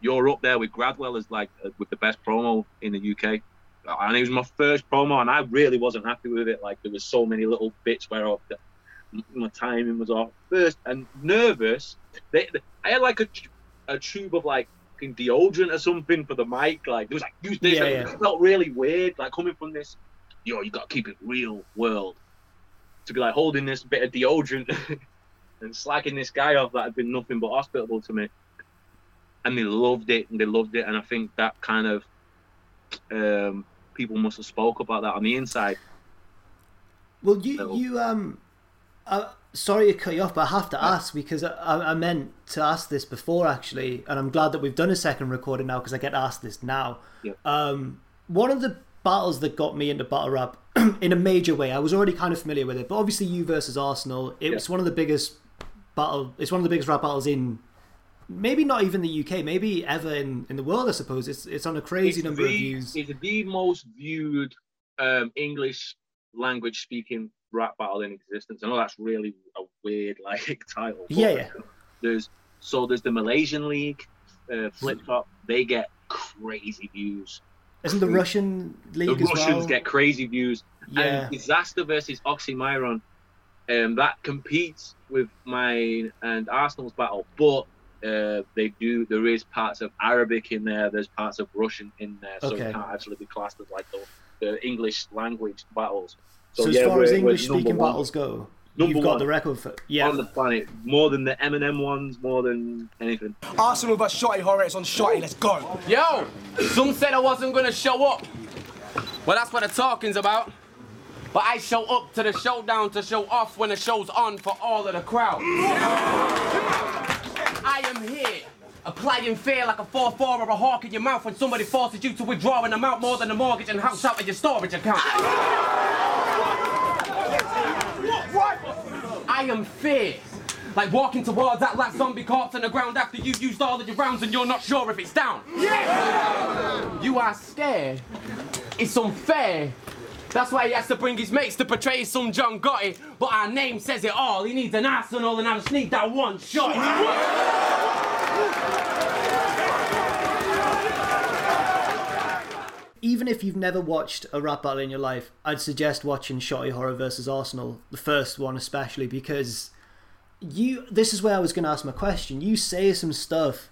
you're up there with Gradwell as like uh, with the best promo in the U K." And it was my first promo, and I really wasn't happy with it. Like there was so many little bits where I, my timing was off. First and nervous, they, they, I had like a a tube of like deodorant or something for the mic. Like it was like use this. Yeah, and yeah. It felt really weird, like coming from this. Yo, you gotta keep it real world. To be like holding this bit of deodorant and slacking this guy off that had been nothing but hospitable to me. And they loved it, and they loved it. And I think that kind of, um, people must have spoke about that on the inside. Well, you, so. you um, uh, sorry to cut you off, but I have to yeah. ask, because I, I meant to ask this before actually, and I'm glad that we've done a second recording now because I get asked this now. Yeah. Um, one of the battles that got me into battle rap in a major way, I was already kind of familiar with it, but obviously you versus Arsenal, it yeah. was one of the biggest battle, it's one of the biggest rap battles in maybe not even the U K, maybe ever in, in the world, I suppose. It's it's on a crazy it's number the, of views. It's the most viewed um, English language speaking rap battle in existence. I know that's really a weird like title. Yeah, yeah. There's, so there's the Malaysian League, uh, Flip Top, they get crazy views. Isn't the Russian league the as Russians well? Get crazy views. Yeah. And Disaster versus Oxymiron, um, that competes with mine and Arsenal's battle, but uh, they do. There is parts of Arabic in there. There's parts of Russian in there, so okay. It can't actually be classed as like the, the English language battles. So, so yeah, as far as English speaking battles go, you've got the record for yeah on the planet more than the Eminem ones, more than anything. Arsenal versus Shotty Horror. It's on Shotty. Let's go. Yo, some said I wasn't gonna show up. Well, that's what the talking's about. But I show up to the showdown to show off when the show's on for all of the crowd. I am here, applying fear like a four four or a hawk in your mouth when somebody forces you to withdraw an amount more than a mortgage and house out of your storage account. I am fierce, like walking towards that last zombie corpse on the ground after you've used all of your rounds and you're not sure if it's down. Yes! You are scared. It's unfair. That's why he has to bring his mates to portray his son John Gotti, but our name says it all. He needs an arsenal and I just need that one shot. Even if you've never watched a rap battle in your life, I'd suggest watching Shotty Horror versus Arsenal, the first one especially, because you. This is where I was going to ask my question. You say some stuff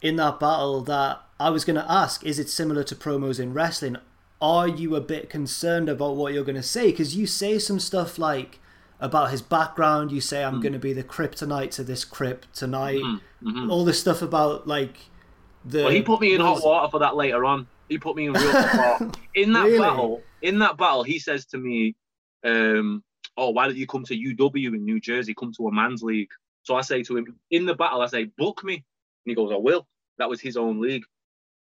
in that battle that I was going to ask, is it similar to promos in wrestling? Are you a bit concerned about what you're going to say? Because you say some stuff like about his background, you say, I'm mm-hmm. going to be the kryptonite to this kryptonite, mm-hmm. all this stuff about like... the. Well, he put me in hot water for that later on. He put me in real battle. In that really? battle, in that battle, he says to me, um, "Oh, why don't you come to U W in New Jersey? Come to a man's league." So I say to him, in the battle, I say, "Book me," and he goes, "I will." That was his own league.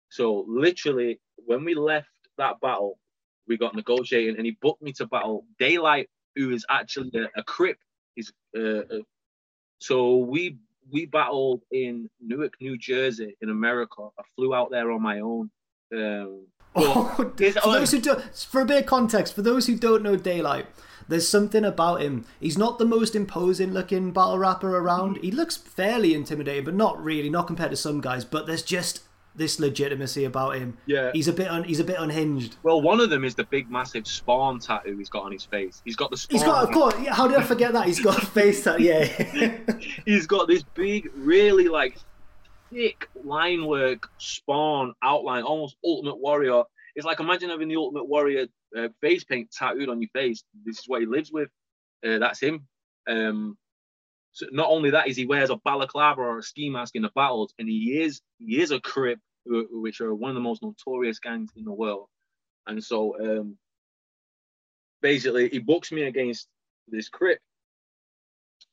So literally, when we left that battle, we got negotiating, and he booked me to battle Daylight, who is actually a, a Crip. Is uh, so we we battled in Newark, New Jersey, in America. I flew out there on my own. Um, oh, for, those who do, for a bit of context, for those who don't know Daylight, there's something about him. He's not the most imposing looking battle rapper around. He looks fairly intimidating, but not really, not compared to some guys. But there's just this legitimacy about him. Yeah, he's a bit un, he's a bit unhinged. Well, one of them is the big massive Spawn tattoo he's got on his face. He's got the Spawn. He's got, of course. Yeah, how did I forget that? He's got a face tattoo. Yeah. He's got this big, really like thick line work Spawn outline, almost Ultimate Warrior. It's like, imagine having the Ultimate Warrior uh, face paint tattooed on your face. This is what he lives with. Uh, that's him. Um, so not only that, is he wears a balaclava or a ski mask in the battles, and he is he is a Crip, which are one of the most notorious gangs in the world. And so um, basically, he books me against this Crip.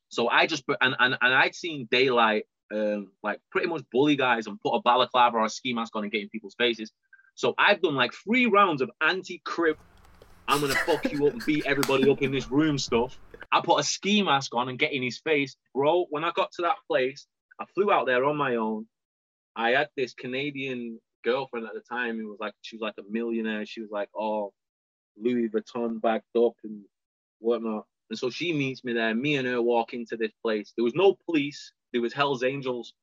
So I just and and, and I'd seen Daylight um, like pretty much bully guys and put a balaclava or a ski mask on and get in people's faces. So I've done like three rounds of anti-Crip, I'm going to fuck you up and beat everybody up in this room stuff. I put a ski mask on and get in his face. Bro, when I got to that place, I flew out there on my own. I had this Canadian girlfriend at the time who was like, she was like a millionaire. She was like, oh, Louis Vuitton backed up and whatnot. And so she meets me there. Me and her walk into this place. There was no police. There was Hell's Angels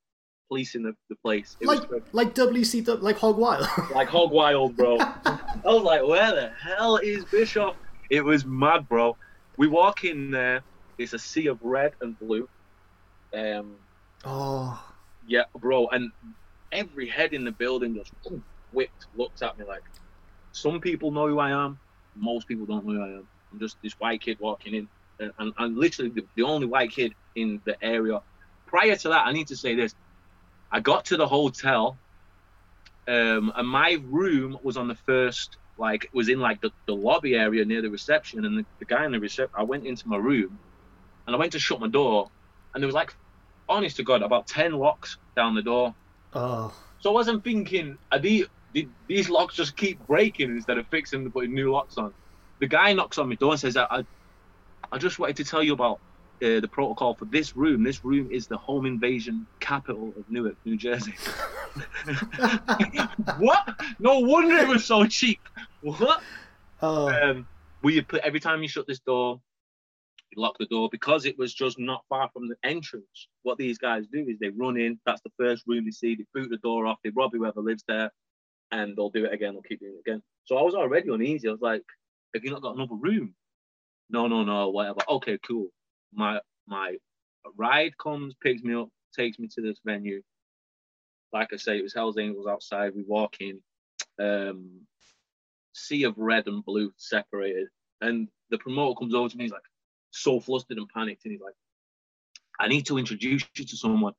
policing the, the place. It like was like W C W, like Hog Wild. Like Hog Wild, bro. I was like, where the hell is Bischoff? It was mad, bro. We walk in there. It's a sea of red and blue. Um, oh. Yeah, bro. And every head in the building just whipped, looked at me like, some people know who I am. Most people don't know who I am. I'm just this white kid walking in. And, and, and literally the, the only white kid in the area. Prior to that, I need to say this. I got to the hotel, um, and my room was on the first, like, was in, like, the, the lobby area near the reception, and the, the guy in the reception, I went into my room, and I went to shut my door, and there was, like, honest to God, about ten locks down the door. Oh. So I wasn't thinking, are these, did these locks just keep breaking instead of fixing and putting new locks on? The guy knocks on my door and says, I, I, I just wanted to tell you about Uh, the protocol for this room. This room is the home invasion capital of Newark, New Jersey. What? No wonder it was so cheap. What? Oh. Um, we put every time you shut this door, you lock the door because it was just not far from the entrance. What these guys do is they run in. That's the first room they see. They boot the door off. They rob whoever lives there, and they'll do it again. They'll keep doing it again. So I was already uneasy. I was like, "Have you not got another room?" No, no, no. Whatever. Okay, cool. My my ride comes, picks me up, takes me to this venue. Like I say, it was Hell's Angels outside. We walk in, um, sea of red and blue separated. And the promoter comes over to me. He's like so flustered and panicked. And he's like, I need to introduce you to someone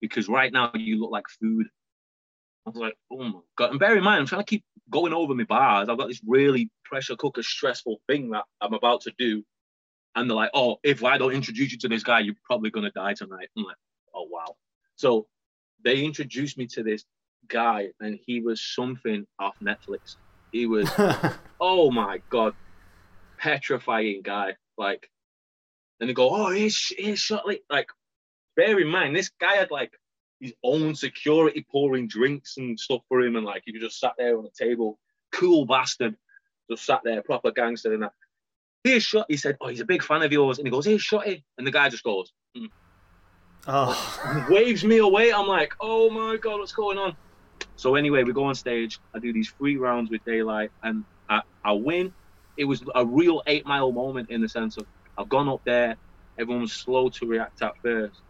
because right now you look like food. I was like, oh my God. And bear in mind, I'm trying to keep going over my bars. I've got this really pressure cooker stressful thing that I'm about to do. And they're like, oh, if I don't introduce you to this guy, you're probably going to die tonight. I'm like, oh, wow. So they introduced me to this guy, and he was something off Netflix. He was, oh, my God, petrifying guy. Like, and they go, oh, here's, here's Shotty. Like, bear in mind, this guy had, like, his own security pouring drinks and stuff for him. And, like, he just sat there on the table. Cool bastard. Just sat there, proper gangster and that. Here's Shotty. He said, oh, he's a big fan of yours. And he goes, here's Shotty. And the guy just goes, mm. Oh. Waves me away. I'm like, oh, my God, what's going on? So anyway, we go on stage. I do these three rounds with Daylight, and I, I win. It was a real eight mile moment in the sense of I've gone up there. Everyone was slow to react at first.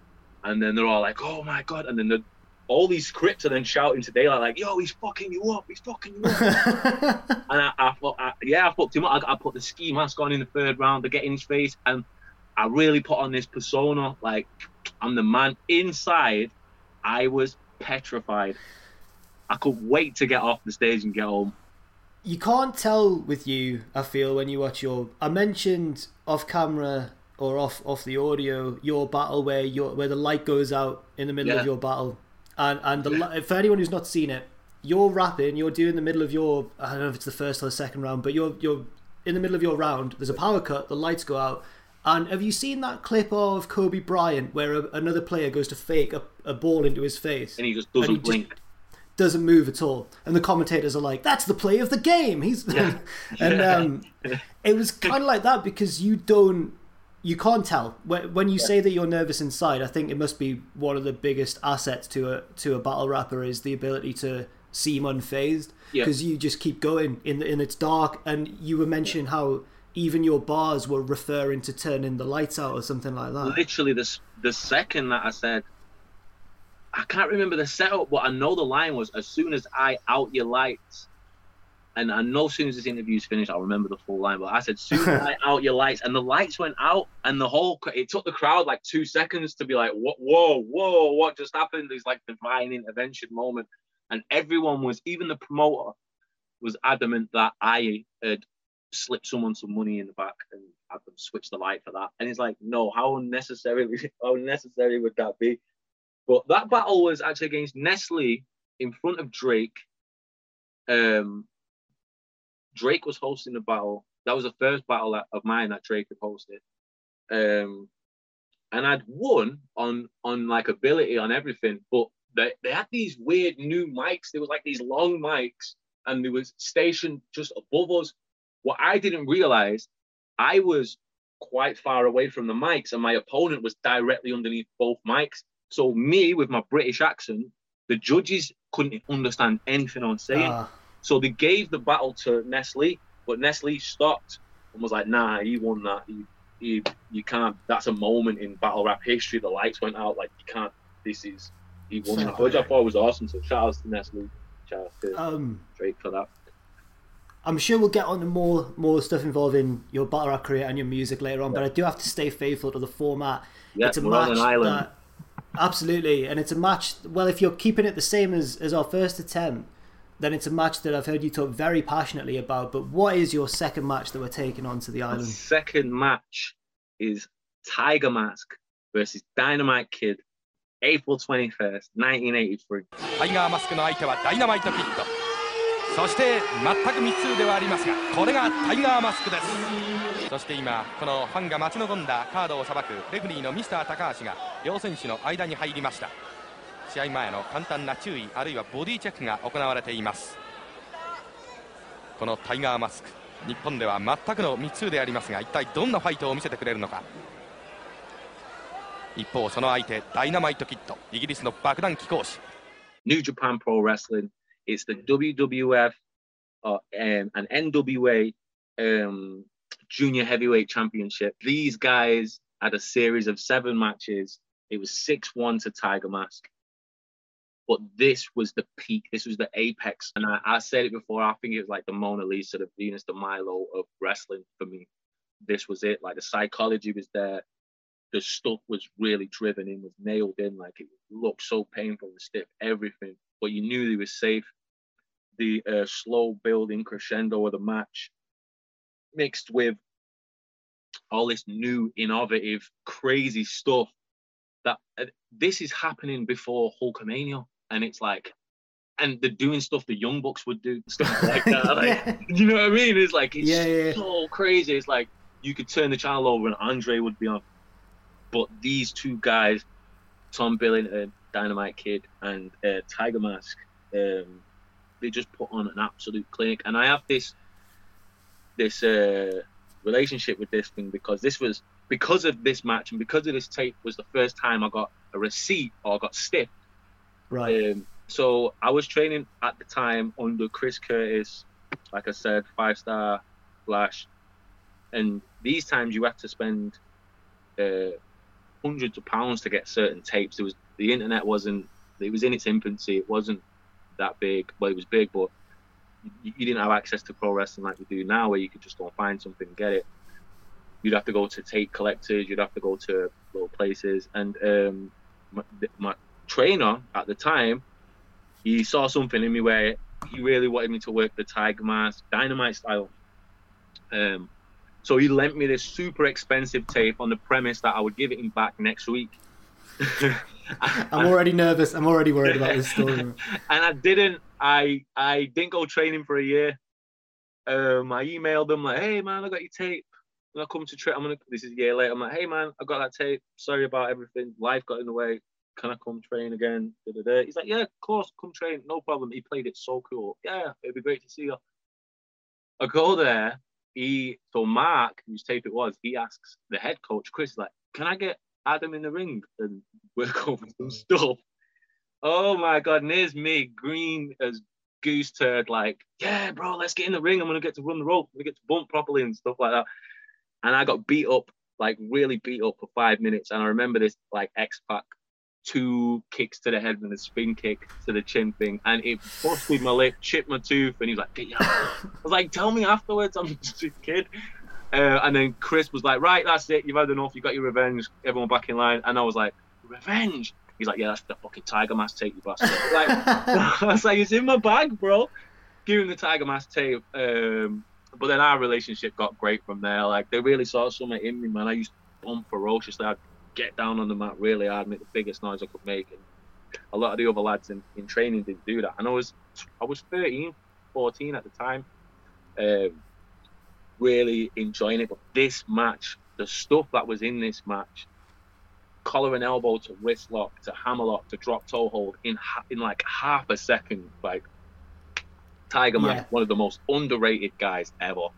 And then they're all like, oh, my God. And then the, all these Crips are then shouting to Daylight like, yo, he's fucking you up. He's fucking you up. And I, I, I, yeah, I fucked him up. I, I put the ski mask on in the third round to get in his face. And I really put on this persona, like, I'm the man. Inside, I was petrified. I could wait to get off the stage and get home. You can't tell with you, I feel, when you watch your... I mentioned off camera... or off, off the audio, your battle where your where the light goes out in the middle yeah. of your battle. And and the yeah. for anyone who's not seen it, you're rapping, you're doing the middle of your, I don't know if it's the first or the second round, but you're you're in the middle of your round, there's a power cut, the lights go out. And have you seen that clip of Kobe Bryant where a, another player goes to fake a, a ball into his face? And he just doesn't he blink. Just doesn't move at all. And the commentators are like, that's the play of the game. He's yeah. And um, it was kind of like that because you don't, you can't tell. When you yeah. say that you're nervous inside, I think it must be one of the biggest assets to a to a battle rapper is the ability to seem unfazed, because yeah. you just keep going in the, and it's dark. And you were mentioning yeah. how even your bars were referring to turning the lights out or something like that. Literally, the, the second that I said, I can't remember the setup, but I know the line was, as soon as I out your lights, and I know as soon as this interview's finished, I'll remember the full line, but I said, soon as I out your lights, and the lights went out, and the whole, it took the crowd like two seconds to be like, whoa, whoa, whoa, what just happened? It's like divine intervention moment. And everyone was, even the promoter, was adamant that I had slipped someone some money in the back and had them switch the light for that. And it's like, no, how unnecessary, how necessary would that be? But that battle was actually against Nestle in front of Drake. Um, Drake was hosting the battle. That was the first battle that, of mine that Drake had hosted. Um, and I'd won on on like ability, on everything. But they, they had these weird new mics. They were like these long mics, and they was stationed just above us. What I didn't realize, I was quite far away from the mics, and my opponent was directly underneath both mics. So me, with my British accent, the judges couldn't understand anything I was saying. Uh. So they gave the battle to Nestle, but Nestle stopped and was like, nah, he won that. He, he, you can't, that's a moment in battle rap history. The lights went out, like, you can't, this is, he won that. Which I thought was awesome. So shout out to Nestle, shout out to um, Drake for that. I'm sure we'll get on to more, more stuff involving your battle rap career and your music later on, yeah. but I do have to stay faithful to the format. Yeah, it's a match on an island. That, absolutely, and it's a match, well, if you're keeping it the same as, as our first attempt, then it's a match that I've heard you talk very passionately about, but what is your second match that we're taking on to the island? The second match is Tiger Mask versus Dynamite Kid, April twenty-first, nineteen eighty-three. Tiger Maskの相手は Dynamite Kid。そして全く未通ではありますが、これがタイガーマスクです。そして今このファンが待ち望んだカードをさばくレフリーのミスター高橋が両選手の間に入りました。試合前の簡単な注意あるいはボディチェックが行われています。このタイガーマスク、日本では全くの未通でありますが、一体どんなファイトを見せてくれるのか。一方その相手ダイナマイトキッド、イギリスの爆弾貴公子。New Japan Pro Wrestling, it's the W W F、uh, um, and N W A、um, Junior Heavyweight Championship. These guys had a series of seven matches. It was six one to Tiger Mask. But this was the peak. This was the apex. And I, I said it before, I think it was like the Mona Lisa, the Venus de Milo of wrestling for me. This was it. Like, the psychology was there. The stuff was really driven in, was nailed in. Like, it looked so painful and stiff, everything. But you knew they were safe. The uh, slow building crescendo of the match, mixed with all this new, innovative, crazy stuff, that uh, this is happening before Hulkamania, and it's like, and they're doing stuff the Young Bucks would do, stuff like that. Like, yeah. You know what I mean? It's like, it's yeah, yeah. so crazy. It's like you could turn the channel over and Andre would be on. But these two guys, Tom Billington, Dynamite Kid, and uh, Tiger Mask, um, they just put on an absolute clinic. And I have this. this uh, relationship with this thing, because this was, because of this match and because of this tape, was the first time I got a receipt or got stiffed. Right. Um, so I was training at the time under Chris Curtis, like I said, five-star Flash. And these times you have to spend uh, hundreds of pounds to get certain tapes. There was, the internet wasn't, it was in its infancy. It wasn't that big. Well, it was big, but you didn't have access to pro wrestling like you do now, where you could just go and find something and get it. You'd have to go to tape collectors, you'd have to go to little places. And um, my, my trainer at the time, he saw something in me where he really wanted me to work the Tiger Mask, Dynamite style. Um, so he lent me this super expensive tape on the premise that I would give it him back next week. I'm already nervous. I'm already worried about this story. And I didn't. I I didn't go training for a year. Um, I emailed them like, "Hey man, I got your tape. When I come to train, I'm gonna." This is a year later. I'm like, "Hey man, I got that tape. Sorry about everything. Life got in the way. Can I come train again?" Da-da-da. He's like, "Yeah, of course, come train. No problem." He played it so cool. Yeah, it'd be great to see you. I go there. he, so Mark, whose tape it was, he asks the head coach, Chris, like, can I get Adam in the ring and work over some stuff? Oh my God, and here's me, green as goose turd, like, yeah, bro, let's get in the ring. I'm going to get to run the rope. I'm going to get to bump properly and stuff like that. And I got beat up, like really beat up for five minutes. And I remember this like X-Pac, two kicks to the head and a spin kick to the chin thing. And it busted my lip, chipped my tooth. And he was like, get you out. I was like, tell me afterwards. I'm just a kid. Uh, and then Chris was like, right, that's it. You've had enough. You got your revenge. Everyone back in line. And I was like, revenge? He's like, yeah, that's the fucking Tiger Mask tape, you bastard. Like, I was like, it's in my bag, bro. Give him the Tiger Mask tape. Um, but then our relationship got great from there. Like, they really saw something in me, man. I used to bump ferociously. I'd get down on the mat really hard, make the biggest noise I could make. And a lot of the other lads in, in training didn't do that. And I was I was thirteen, fourteen at the time. Um, really enjoying it. But this match, the stuff that was in this match, collar and elbow to wrist lock to hammerlock to drop toe hold in ha- in like half a second. Like Tiger Man, yeah. One of the most underrated guys ever.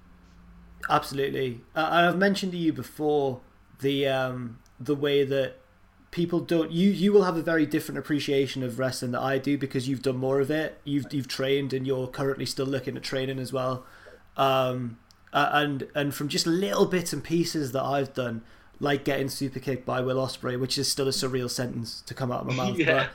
Absolutely, uh, I've mentioned to you before the um, the way that people don't. You you will have a very different appreciation of wrestling that I do because you've done more of it. You've you've trained and you're currently still looking at training as well. Um, uh, and and from just little bits and pieces that I've done. Like getting super kicked by Will Ospreay, which is still a surreal sentence to come out of my mouth. Yeah. But,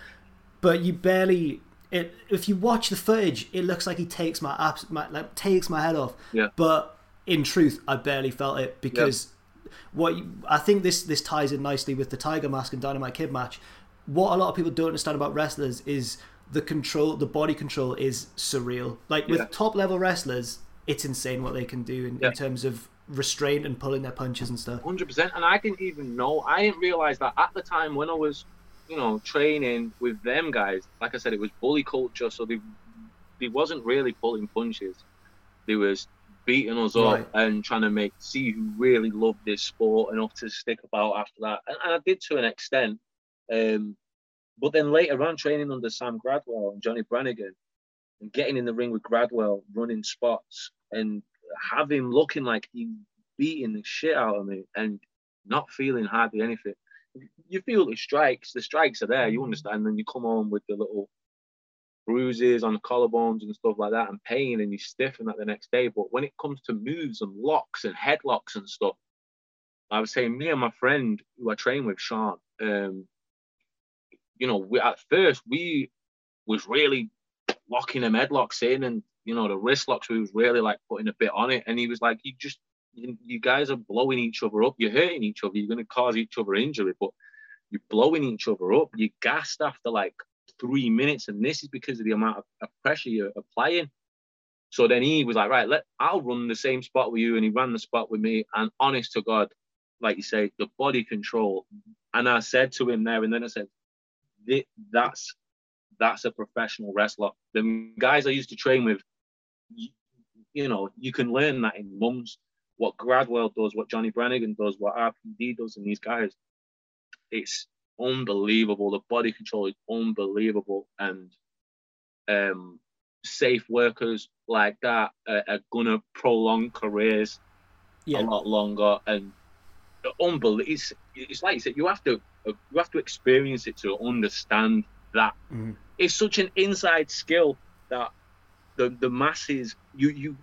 but you barely. It, if you watch the footage, it looks like he takes my abs, my, like takes my head off. Yeah. But in truth, I barely felt it because yeah. what you, I think this this ties in nicely with the Tiger Mask and Dynamite Kid match. What a lot of people don't understand about wrestlers is the control, the body control is surreal. Like with yeah. top level wrestlers, it's insane what they can do in, yeah. in terms of restraint and pulling their punches and stuff. One hundred percent. And I didn't even know, I didn't realise that at the time when I was, you know, training with them guys. Like I said, it was bully culture, so they they wasn't really pulling punches. They was beating us right. up and trying to make see who really loved this sport enough to stick about after that. And, and I did to an extent. Um, but then later on, training under Sam Gradwell and Johnny Brannigan and getting in the ring with Gradwell, running spots and have him looking like he's beating the shit out of me and not feeling hardly anything. You feel the strikes, the strikes are there, you understand, and then you come on with the little bruises on the collarbones and stuff like that and pain and you stiffen that the next day. But when it comes to moves and locks and headlocks and stuff, I was saying me and my friend who I train with, Sean, um, you know, we, at first we was really locking them headlocks in and you know, the wrist locks, we was really, like, putting a bit on it. And he was like, you just, you guys are blowing each other up. You're hurting each other. You're going to cause each other injury, but you're blowing each other up. You're gassed after, like, three minutes, and this is because of the amount of, of pressure you're applying. So then he was like, right, let I'll run the same spot with you, and he ran the spot with me. And honest to God, like you say, the body control. And I said to him there, and then I said, that's, that's a professional wrestler. The guys I used to train with, You, you know, you can learn that in months. What Gradwell does, what Johnny Brannigan does, what R P D does, and these guys, it's unbelievable. The body control is unbelievable, and um, safe workers like that are, are gonna prolong careers yeah. a lot longer. And unbelievable. It's, it's like you said, you have to you have to experience it to understand that. Mm. It's such an inside skill that. The the masses, you you,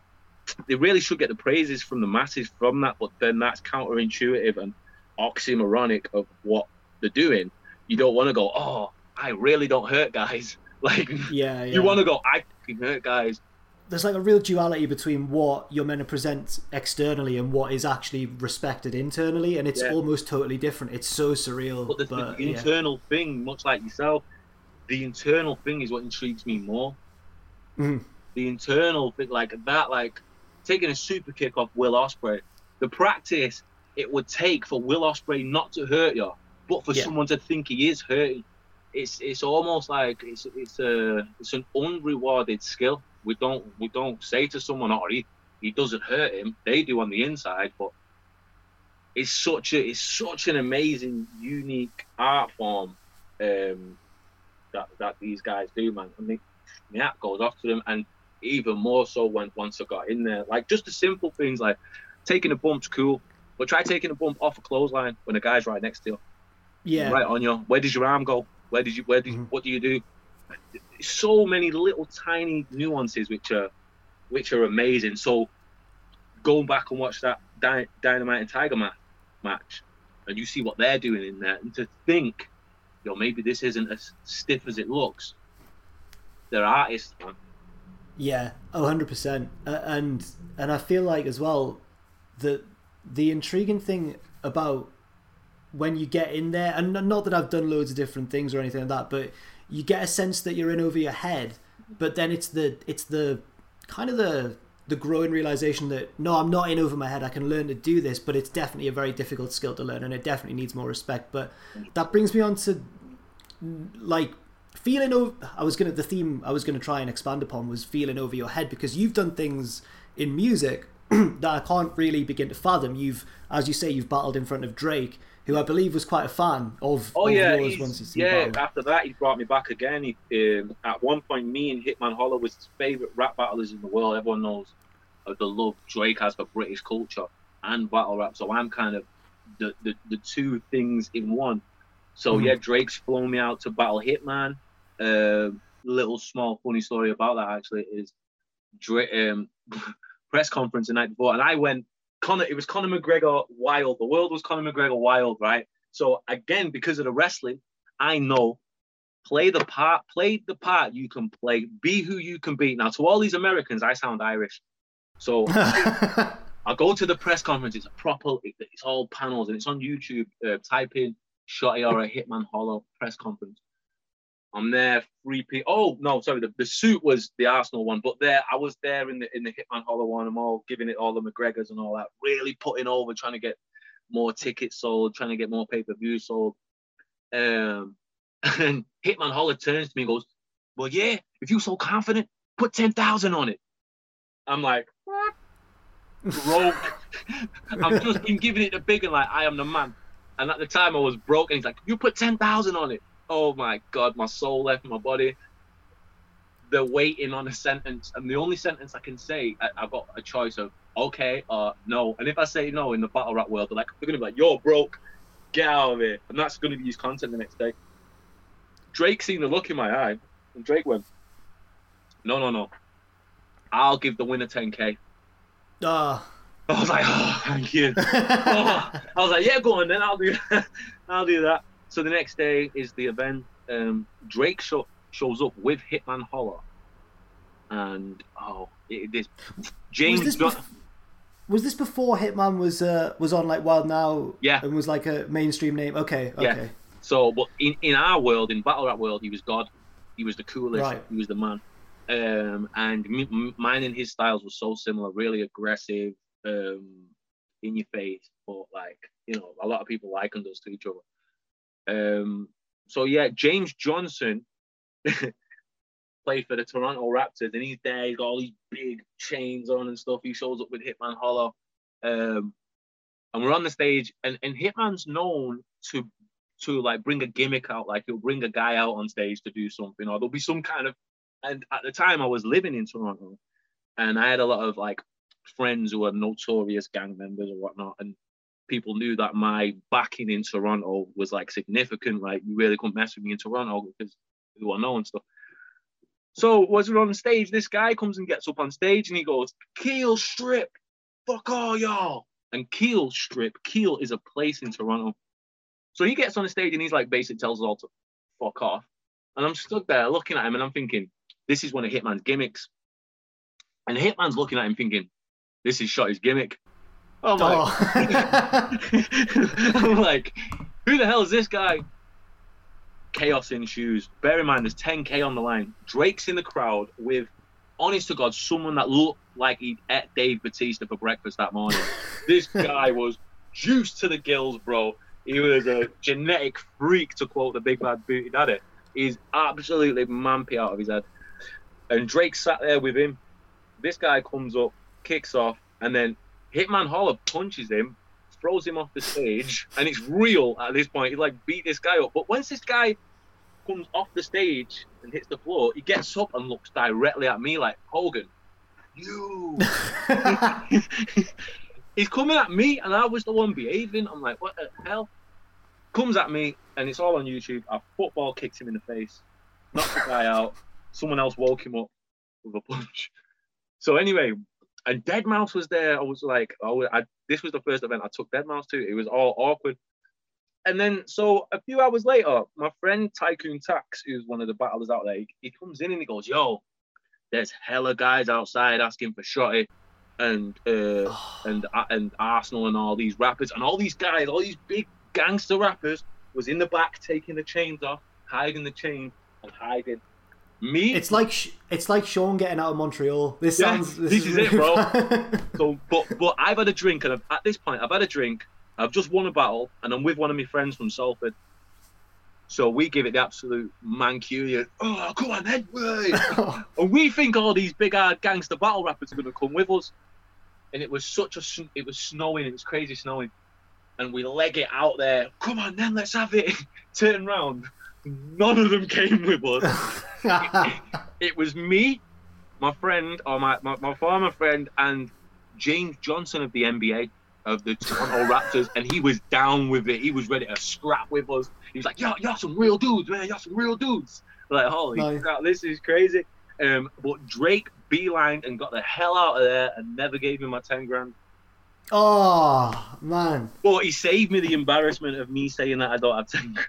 they really should get the praises from the masses from that, but then that's counterintuitive and oxymoronic of what they're doing. You don't want to go, oh, I really don't hurt guys. Like, yeah, yeah. You want to go, I can hurt guys. There's like a real duality between what you're meant to present externally and what is actually respected internally, and it's yeah. almost totally different. It's so surreal. But the, but, the internal yeah. thing, much like yourself, the internal thing is what intrigues me more. Mm-hmm. The internal thing like that, like taking a super kick off Will Ospreay, the practice it would take for Will Ospreay not to hurt you, but for yeah. someone to think he is hurting, it's it's almost like it's it's a it's an unrewarded skill. We don't we don't say to someone, "Oh, he, he doesn't hurt him." They do on the inside, but it's such a it's such an amazing, unique art form um, that that these guys do, man. I mean, my hat goes off to them, and even more so when once I got in there. Like, just the simple things, like taking a bump's cool, but try taking a bump off a clothesline when a guy's right next to you. Yeah. Right on you. Where does your arm go? Where did you, where did, mm-hmm. what do you do? So many little tiny nuances which are, which are amazing. So going back and watch that Di- Dynamite and Tiger ma- match, and you see what they're doing in there, and to think, you know, maybe this isn't as stiff as it looks. They're artists, man. Yeah, oh, one hundred percent. Uh, and and I feel like as well, the the intriguing thing about when you get in there, and not that I've done loads of different things or anything like that, but you get a sense that you're in over your head, but then it's the it's the kind of the the growing realization that, no, I'm not in over my head. I can learn to do this, but it's definitely a very difficult skill to learn, and it definitely needs more respect. But that brings me on to, like, feeling over. I was gonna the theme I was gonna try and expand upon was feeling over your head, because you've done things in music that I can't really begin to fathom. You've, as you say, you've battled in front of Drake, who I believe was quite a fan of. Oh of yeah, yours once he's yeah. Battle. After that, he brought me back again. He, um, at one point, me and Hitman Holler was his favourite rap battlers in the world. Everyone knows of the love Drake has for British culture and battle rap. So I'm kind of the the, the two things in one. So mm-hmm. yeah, Drake's flown me out to battle Hitman. Uh, little small funny story about that actually is Drake um, press conference the night before, and I went. Conor, it was Conor McGregor wild. The world was Conor McGregor wild, right? So again, because of the wrestling, I know, play the part, play the part you can play, be who you can be. Now, to all these Americans, I sound Irish. So I, I go to the press conference. It's a proper, it, it's all panels, and it's on YouTube. Uh, type in Shotty Horror Hitman Hollow press conference. I'm there, three P. Oh no, sorry, the, the suit was the Arsenal one, but there I was there in the in the Hitman Hollow one. I'm all giving it all the McGregors and all that, really putting over, trying to get more tickets sold, trying to get more pay per view sold. Um, and Hitman Hollow turns to me and goes, "Well, yeah, if you're so confident, put ten thousand on it." I'm like, broke. I've just been giving it the big and like I am the man. And at the time I was broke, and he's like, "You put ten thousand on it." Oh my God, my soul left my body. They're waiting on a sentence, and the only sentence I can say, I, I've got a choice of okay or no. And if I say no in the battle rap world, they're like, they're gonna be like, "You're broke, get out of here," and that's gonna be his content the next day. Drake seen the look in my eye, and Drake went, "No, no, no, I'll give the winner ten K." Ah. Uh. I was like, "Oh, thank you." oh. I was like, "Yeah, go on then. I'll do, I'll do that." So the next day is the event. Um, Drake show, shows up with Hitman Holler, and oh, it, this James. Was this, John- bef- was this before Hitman was uh, was on like Wild Now? Yeah, and was like a mainstream name. Okay, okay. Yeah. So, but in, in our world, in battle rap world, he was God. He was the coolest. Right. He was the man. Um, and m- m- mine and his styles were so similar. Really aggressive, um, in your face, but like, you know, a lot of people likened us to each other. Um, so yeah, James Johnson played for the Toronto Raptors, and he's there, he's got all these big chains on and stuff. He shows up with Hitman Holler, um, and we're on the stage, and, and Hitman's known to to like bring a gimmick out, like he'll bring a guy out on stage to do something, or there'll be some kind of, and at the time I was living in Toronto, and I had a lot of like friends who were notorious gang members or whatnot, and people knew that my backing in Toronto was like significant, like you really couldn't mess with me in Toronto because you were known and stuff. So as we're on stage, this guy comes and gets up on stage and he goes, "Keel Strip, fuck all y'all." And Keel Strip, Keel is a place in Toronto. So he gets on the stage and he's like basically tells us all to fuck off. And I'm stuck there looking at him and I'm thinking, this is one of Hitman's gimmicks. And Hitman's looking at him thinking, this is Shotty's gimmick. Oh my! Oh. I'm like, who the hell is this guy? Chaos ensues. Bear in mind, there's ten K on the line. Drake's in the crowd with, honest to God, someone that looked like he ate Dave Bautista for breakfast that morning. This guy was juiced to the gills, bro. He was a genetic freak, to quote the Big Bad Booty Daddy. He's absolutely mampy out of his head. And Drake sat there with him. This guy comes up, kicks off, and then Hitman Holler punches him, throws him off the stage, and it's real at this point. He like beat this guy up. But once this guy comes off the stage and hits the floor, he gets up and looks directly at me like, Hogan, you. He's coming at me, and I was the one behaving. I'm like, what the hell? Comes at me, and it's all on YouTube. I football kicked him in the face, knocked the guy out. Someone else woke him up with a punch. So anyway, and dead mouse was there. I was like, I was, I, this was the first event I took dead mouse to. It was all awkward. And then, so a few hours later, my friend Tycoon Tax, who's one of the battlers out there, he, he comes in and he goes, yo, there's hella guys outside asking for Shotty and uh, and uh, and Arsenal and all these rappers. And all these guys, all these big gangster rappers was in the back taking the chains off, hiding the chains and hiding. Me? It's like it's like Sean getting out of Montreal. This yeah, sounds. This, this is, is it, bro. So, but but I've had a drink, and I've, at this point, I've had a drink. I've just won a battle, and I'm with one of my friends from Salford. So we give it the absolute Mancunian. Oh, come on, Edward! And we think all these big hard gangster battle rappers are going to come with us. And it was such a it was snowing. It was crazy snowing, and we leg it out there. Come on, then, let's have it. Turn round. None of them came with us. it, it, it was me, my friend, or my, my, my former friend, and James Johnson of the N B A, of the Toronto Raptors, and he was down with it. He was ready to scrap with us. He was like, yo, you're some real dudes, man. You're some real dudes. Like, holy nice. crap, this is crazy. Um, but Drake beelined and got the hell out of there and never gave me my ten grand. Oh, man. But he saved me the embarrassment of me saying that I don't have ten grand.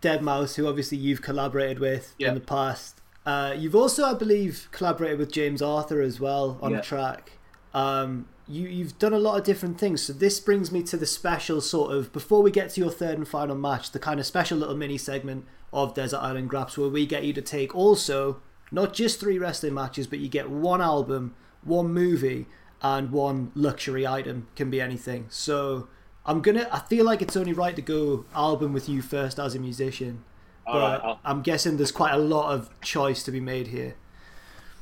dead mouse, who obviously you've collaborated with yeah. in the past. Uh, you've also, I believe, collaborated with James Arthur as well on yeah. a track. Um, you, you've done a lot of different things. So this brings me to the special sort of, before we get to your third and final match, the kind of special little mini segment of Desert Island Graps where we get you to take also not just three wrestling matches, but you get one album, one movie, and one luxury item. Can be anything. So... I'm gonna. I feel like it's only right to go album with you first as a musician, but right, I'll... I'm guessing there's quite a lot of choice to be made here.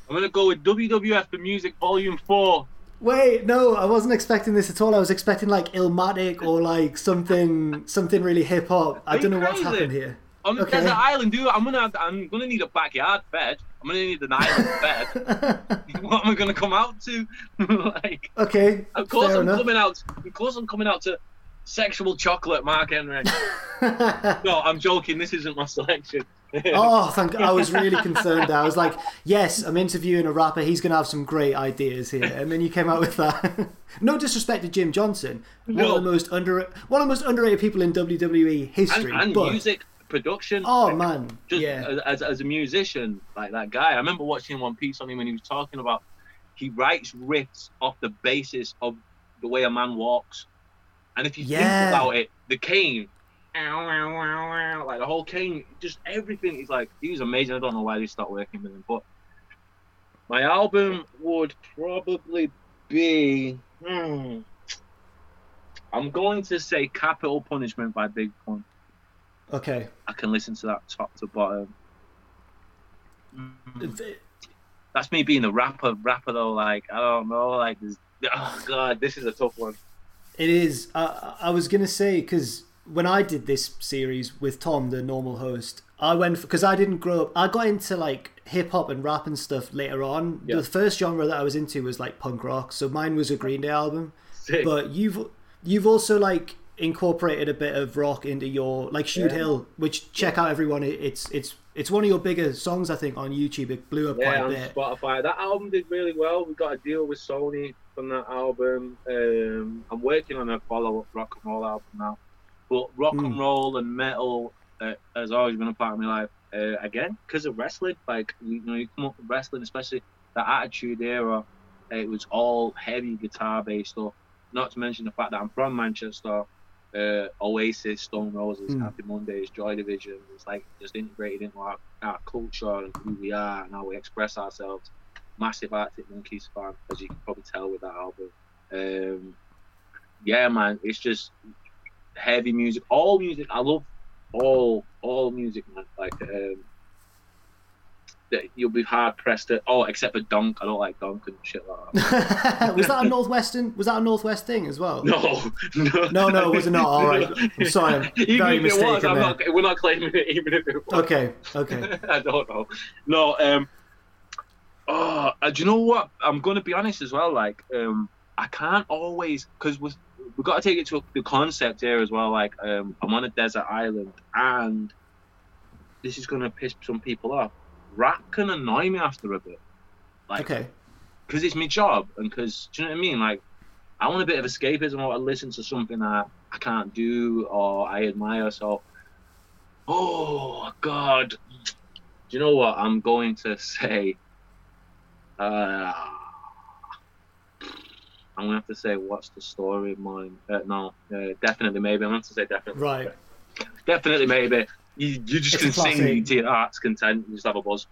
I'm gonna go with W W F The Music Volume Four. Wait, no, I wasn't expecting this at all. I was expecting like Illmatic or like something, something really hip hop. I don't know crazy? what's happened here. On okay. Desert Island, dude, I'm gonna, have, I'm gonna need a backyard bed. I'm gonna need an island bed. What am I gonna come out to? Like, okay, of course I'm enough. coming out. Of course I'm coming out to. Sexual chocolate, Mark Henry. No, I'm joking. This isn't my selection. Oh, thank God. I was really concerned. I was like, yes, I'm interviewing a rapper. He's going to have some great ideas here. And then you came out with that. No disrespect to Jim Johnson. One, no. of the most under, one of the most underrated people in W W E history. And, and but... music production. Oh, like, man. Just yeah. as, as a musician, like that guy. I remember watching one piece on him when he was talking about he writes riffs off the basis of the way a man walks. And if you yeah. think about it, the cane, like the whole cane, just everything is like, he was amazing. I don't know why they stopped working with him, but my album would probably be, hmm, I'm going to say Capital Punishment by Big Pun. Okay. I can listen to that top to bottom. that's me being a rapper. Rapper though, like I don't know, like this, oh god, this is a tough one. It is. I, I was gonna say because when I did this series with Tom, the normal host, I went because I didn't grow up. I got into like hip hop and rap and stuff later on. Yeah. The first genre that I was into was like punk rock, so mine was a Green Day album. Sick. But you've you've also like incorporated a bit of rock into your like Shoot yeah. Hill, which check yeah. out everyone. It's it's it's one of your bigger songs I think on YouTube. It blew up yeah, quite a bit. Spotify. That album did really well. We got a deal with Sony from that album. Um, I'm working on a follow up rock and roll album now. But rock mm. and roll and metal uh, has always been a part of my life. Uh, again, because of wrestling, like you know, you come up with wrestling, especially the Attitude Era. It was all heavy guitar based stuff. Not to mention the fact that I'm from Manchester. Uh, Oasis, Stone Roses, mm. Happy Mondays, Joy Division. It's like just integrated into our, our culture and who we are and how we express ourselves. Massive Arctic Monkeys fan, as you can probably tell with that album. Um, yeah, man, it's just heavy music. All music, I love all all music, man. Like um, you'll be hard pressed to. Oh, except for Donk, I don't like Donk and shit like that. was that a Northwestern? Was that a Northwest thing as well? No, no, no, no was it not? All right, I'm sorry, I'm even very if mistaken. It was, I'm not, we're not claiming it, even if it was. Okay, okay. I don't know. No, um, oh, do you know what? I'm gonna be honest as well. Like, um, I can't always because we we got to take it to the concept here as well. Like, um, I'm on a desert island, and this is gonna piss some people off. Rap can annoy me after a bit, like, okay, because it's my job and because do you know what I mean? Like, I want a bit of escapism. I want to listen to something that I can't do or I admire. So, oh God, do you know what I'm going to say? Uh, I'm gonna have to say, what's the story of mine? Uh, no, uh, definitely maybe. I'm gonna have to say definitely, right? Definitely maybe. You, you just it's can sing to your heart's content and just have a buzz.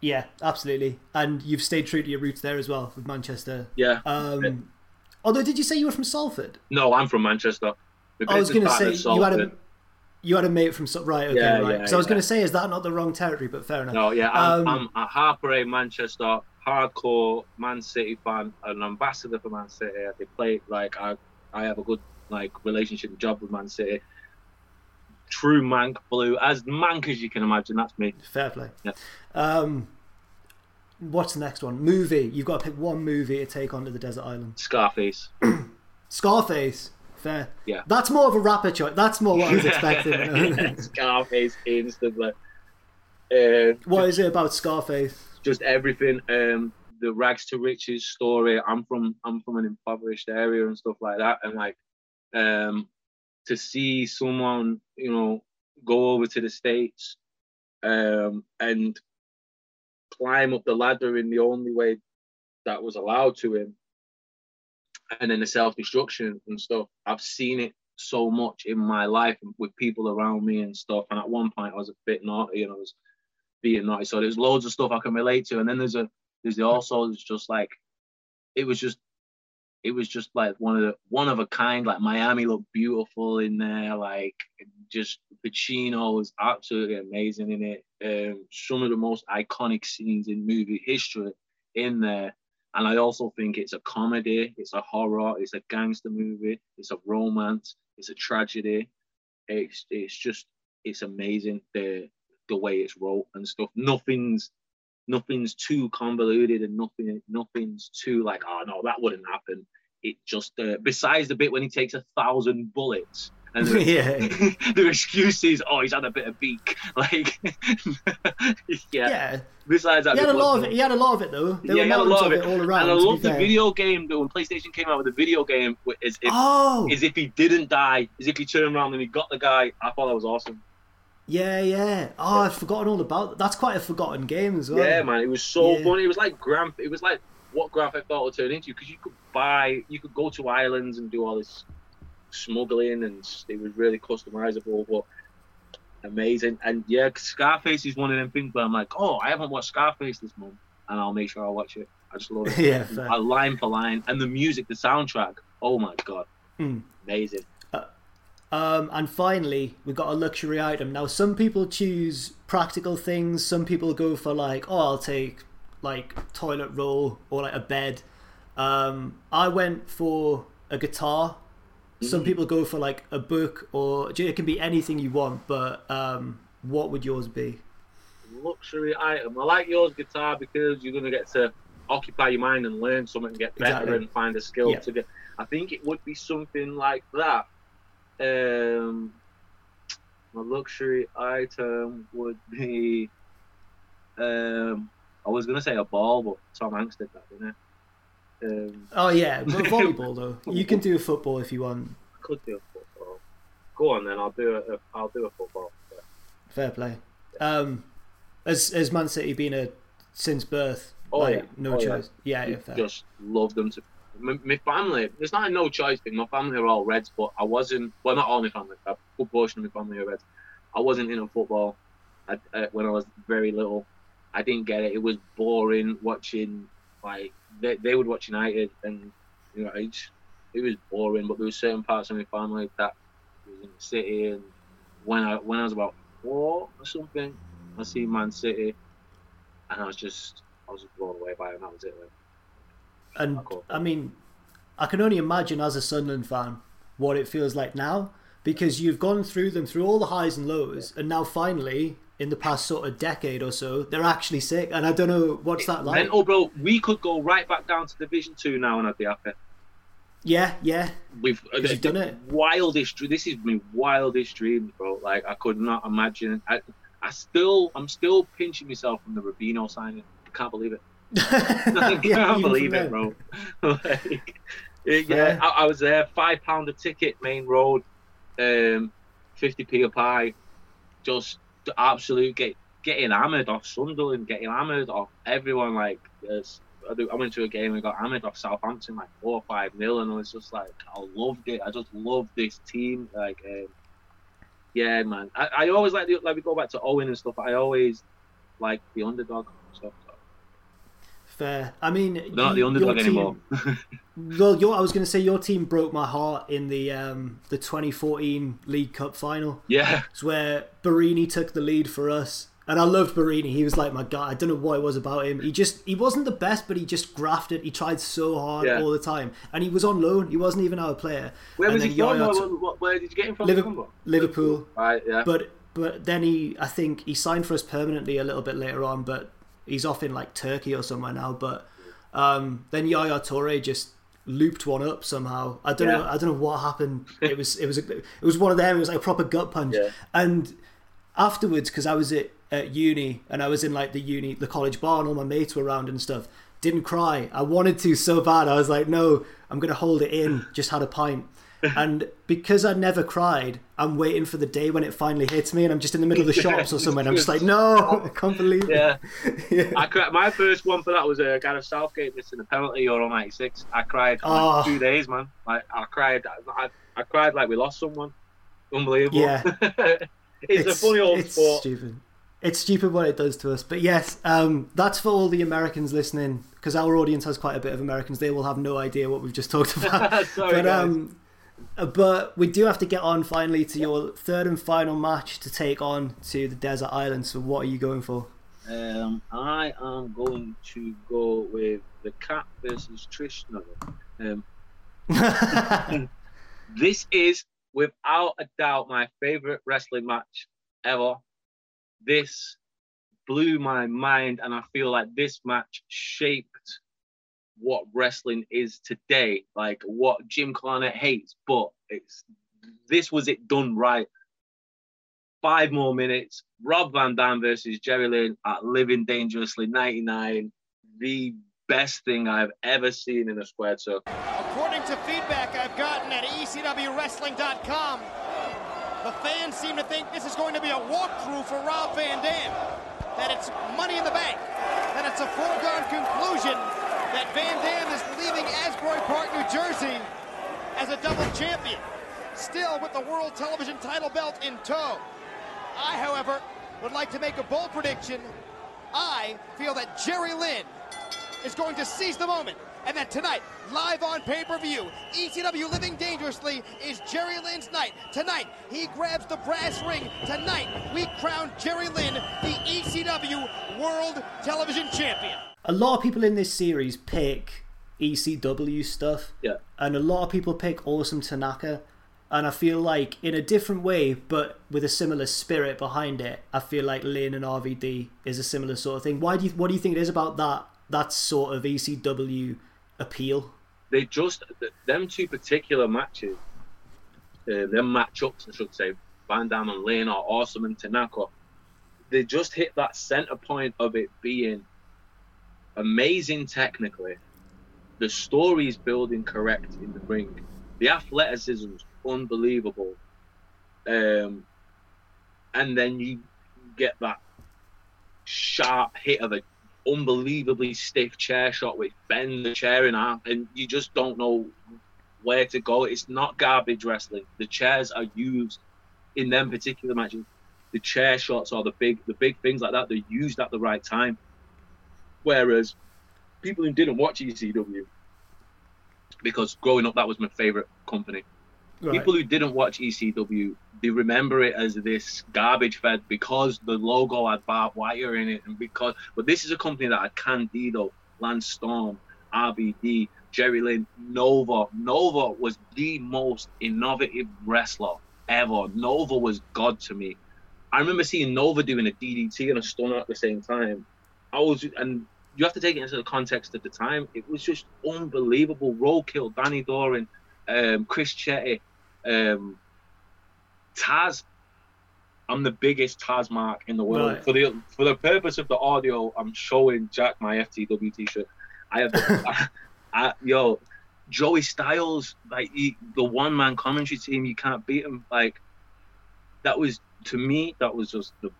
Yeah, absolutely. And you've stayed true to your roots there as well with Manchester. Yeah. Um, yeah. Although, did you say you were from Salford? No, I'm from Manchester. The I was going to say, you had, a, you had a mate from... Right, okay, yeah, right. Yeah, so yeah. I was going to say, is that not the wrong territory? But fair enough. No, yeah, I'm, um, I'm a Harper A Manchester, hardcore Man City fan, an ambassador for Man City. They play, like, I I have a good like relationship and job with Man City. True Manc blue, as Manc as you can imagine. That's me. Fair play. Yeah. Um, what's the next one? Movie. You've got to pick one movie to take onto the desert island. Scarface. Scarface. Fair. Yeah. That's more of a rapper choice. That's more what I was expecting. Yeah, Scarface instantly. Uh, what is it about Scarface? Just everything. Um, the rags to riches story. I'm from. I'm from an impoverished area and stuff like that. And like, um. to see someone, you know, go over to the States um, and climb up the ladder in the only way that was allowed to him, and then the self-destruction and stuff. I've seen it so much in my life with people around me and stuff. And at one point, I was a bit naughty and I was being naughty. So there's loads of stuff I can relate to. And then there's a there's the also it's just like it was just. It was just like one of the one of a kind. Like Miami looked beautiful in there. Like just Pacino was absolutely amazing in it. Um, some of the most iconic scenes in movie history in there. And I also think it's a comedy, it's a horror, it's a gangster movie, it's a romance, it's a tragedy. It's it's just it's amazing the the way it's wrote and stuff. Nothing's Nothing's too convoluted and nothing, nothing's too like, oh no, that wouldn't happen. It just, uh, besides the bit when he takes a thousand bullets and the, yeah. the excuse is, oh, he's had a bit of beak. Like, yeah. yeah. Besides that, he had, a lot of it. he had a lot of it though. There yeah, were he had a lot of it. All around, and I love the fair. video game though. When PlayStation came out with the video game, as if, oh. as if he didn't die, as if he turned around and he got the guy, I thought that was awesome. Yeah, yeah. Oh, I've forgotten all about that. That's quite a forgotten game as well. Yeah, man. It was so yeah. funny. It was like Grand. It was like what Grand Theft Auto turned into, because you could buy, you could go to islands and do all this smuggling, and it was really customizable, but amazing. And yeah, Scarface is one of them things where I'm like, oh, I haven't watched Scarface this month, and I'll make sure I watch it. I just love it. yeah, fair. I, line for line, and the music, the soundtrack. Oh my god, mm. amazing. Um, and finally, we've got a luxury item. Now, some people choose practical things. Some people go for like, oh, I'll take like toilet roll or like a bed. Um, I went for a guitar. Some people go for like a book, or it can be anything you want, but um, what would yours be? Luxury item. I like yours, guitar, because you're going to get to occupy your mind and learn something and get better exactly. and find a skill yeah. to get. I think it would be something like that. Um, my luxury item would be, um, I was going to say a ball, but Tom Hanks did that, didn't he? Um, oh yeah, but volleyball though. You can do a football if you want. I could do a football. Go on then, I'll do a, I'll do a football. Yeah. Fair play. Um, as as Man City been a since birth, oh, like yeah. no oh, choice. Yeah, yeah, yeah fair. Just love them. To, my, my family. It's not a no choice thing. My family are all Reds, but I wasn't. Well, not all my family. A good portion of my family are Reds. I wasn't into football I, uh, when I was very little. I didn't get it. It was boring watching. Like they, they would watch United, and you know it, just, it was boring. But there were certain parts of my family that was in the city, and when I when I was about four or something, I see Man City, and I was just I was just blown away by it, and that was it. Like, and I, I mean, I can only imagine as a Sunderland fan what it feels like now, because you've gone through them through all the highs and lows, yeah. and now finally. In the past sort of decade or so, they're actually sick, and I don't know what's that like. Oh, bro, we could go right back down to Division Two now, and I'd be happy. Yeah, yeah. We've uh, you've done it. Wildest. This is my wildest dream, bro. Like I could not imagine. I, I still, I'm still pinching myself from the Rubino signing. I can't believe it. I can't yeah, believe it, bro. like, yeah, I, I was there. Five pound a ticket, main road, um, fifty p a pie, just. Absolute get, getting hammered off Sunderland, getting hammered off everyone. Like I, do, I went to a game and got hammered off Southampton, like four or five nil, and I was just like, I loved it. I just loved this team. Like, um, yeah, man. I, I always like the, like we go back to Owen and stuff. I always like the underdog. So. Fair. I mean, they're not the underdog team, anymore. well, your, I was going to say your team broke my heart in the um, the twenty fourteen League Cup final. Yeah, it's where Barini took the lead for us, and I loved Barini. He was like my guy. I don't know what it was about him. He just he wasn't the best, but he just grafted. He tried so hard yeah. all the time, and he was on loan. He wasn't even our player. Where and was he from? Where, where, where did you get him from? Liverpool. Liverpool. Right. Yeah. But but then he I think he signed for us permanently a little bit later on, but. He's off in like Turkey or somewhere now, but um, then Yaya Toure just looped one up somehow. I don't yeah. know. I don't know what happened. It was it was a, it was one of them. It was like a proper gut punch. Yeah. And afterwards, because I was at, at uni and I was in like the uni, the college bar, and all my mates were around and stuff. Didn't cry. I wanted to so bad. I was like, no, I'm gonna hold it in. Just had a pint. And because I never cried, I'm waiting for the day when it finally hits me, and I'm just in the middle of the shops or somewhere. And I'm just like, no, I can't believe yeah. it. yeah, I cried. My first one for that was uh, Gareth Southgate missing a penalty, Euro ninety-six. I cried for oh. like two days, man. Like I cried, I, I cried like we lost someone. Unbelievable. Yeah, it's, it's a funny old it's sport. Stupid. It's stupid what it does to us. But yes, um, that's for all the Americans listening, because our audience has quite a bit of Americans. They will have no idea what we've just talked about. Sorry, but, um, guys. But we do have to get on finally to your third and final match to take on to the Desert Island. So what are you going for? Um, I am going to go with the Cat versus Trishna. Um, this is, without a doubt, my favourite wrestling match ever. This blew my mind, and I feel like this match shaped what wrestling is today, like what Jim Cornette hates, but it's this was it done right. Five more minutes, Rob Van Dam versus Jerry Lynn at Living Dangerously ninety-nine, the best thing I've ever seen in a squared circle. According to feedback I've gotten at E C W wrestling dot com, the fans seem to think this is going to be a walkthrough for Rob Van Dam, that it's money in the bank, that it's a foregone conclusion that Van Dam is leaving Asbury Park, New Jersey as a double champion, still with the World Television title belt in tow. I, however, would like to make a bold prediction. I feel that Jerry Lynn is going to seize the moment, and that tonight, live on pay-per-view, E C W Living Dangerously is Jerry Lynn's night. Tonight, he grabs the brass ring. Tonight, we crown Jerry Lynn the E C W World Television Champion. a lot of people in this series pick E C W stuff, yeah, and a lot of people pick Awesome Tanaka, and I feel like in a different way but with a similar spirit behind it, I feel like Lynn and R V D is a similar sort of thing. Why do you, what do you think it is about that that sort of E C W appeal? They just, them two particular matches, uh, them matchups, I should say, Van Damme and Lane or Awesome and Tanaka, they just hit that center point of it being amazing technically. The story's building correct in the ring. The athleticism's unbelievable. Um, and then you get that sharp hit of a unbelievably stiff chair shot which bends the chair in half, and you just don't know where to go. It's not garbage wrestling. The chairs are used in them particular matches. The chair shots or the big the big things like that, they're used at the right time. Whereas people who didn't watch E C W, because growing up that was my favourite company, right. People who didn't watch E C W, they remember it as this garbage fed because the logo had barbed wire in it, and because but this is a company that had Candido, Lance Storm, R B D, Jerry Lynn, Nova. Nova was the most innovative wrestler ever. Nova was God to me. I remember seeing Nova doing a D D T and a stunner at the same time. I was, and you have to take it into the context at the time. It was just unbelievable. Roadkill, Danny Doran, um, Chris Chetty, um, Taz. I'm the biggest Taz mark in the world. Right. For the for the purpose of the audio, I'm showing Jack my F T W t-shirt. I have, I, I, yo, Joey Styles, like he, the one-man commentary team. You can't beat him. Like that was, to me, that was just the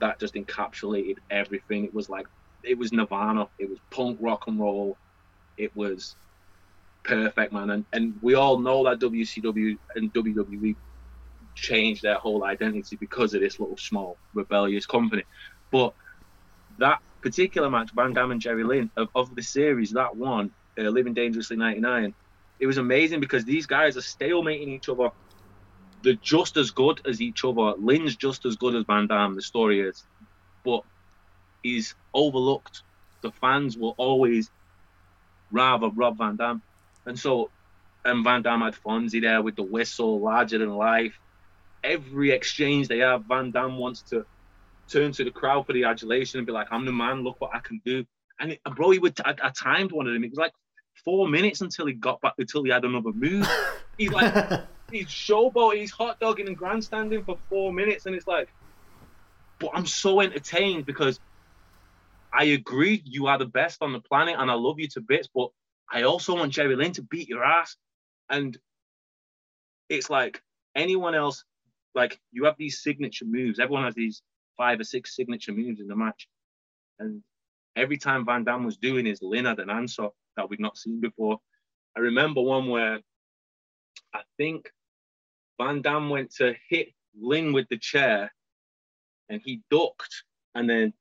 that just encapsulated everything. It was like, it was Nirvana, it was punk rock and roll, it was perfect, man. And and we all know that W C W and W W E changed their whole identity because of this little small rebellious company. But that particular match, Van Damme and Jerry Lynn, of, of the series, that one, uh, Living Dangerously ninety-nine, it was amazing because these guys are stalemating each other. They're just as good as each other. Lynn's just as good as Van Damme, the story is. But he's overlooked. The fans will always rather Rob Van Damme. And so, and Van Damme had Fonzie there with the whistle, larger than life. Every exchange they have, Van Damme wants to turn to the crowd for the adulation and be like, I'm the man, look what I can do. And it, bro, he would, I, I timed one of them. It was like four minutes until he got back, until he had another move. He's like... He's showboating, he's hot dogging and grandstanding for four minutes, and it's like, but I'm so entertained because I agree you are the best on the planet and I love you to bits, but I also want Jerry Lynn to beat your ass. And it's like anyone else, like you have these signature moves. Everyone has these five or six signature moves in the match. And every time Van Damme was doing his, Lynn had an answer that we'd not seen before. I remember one where I think Van Damme went to hit Lynn with the chair and he ducked, and then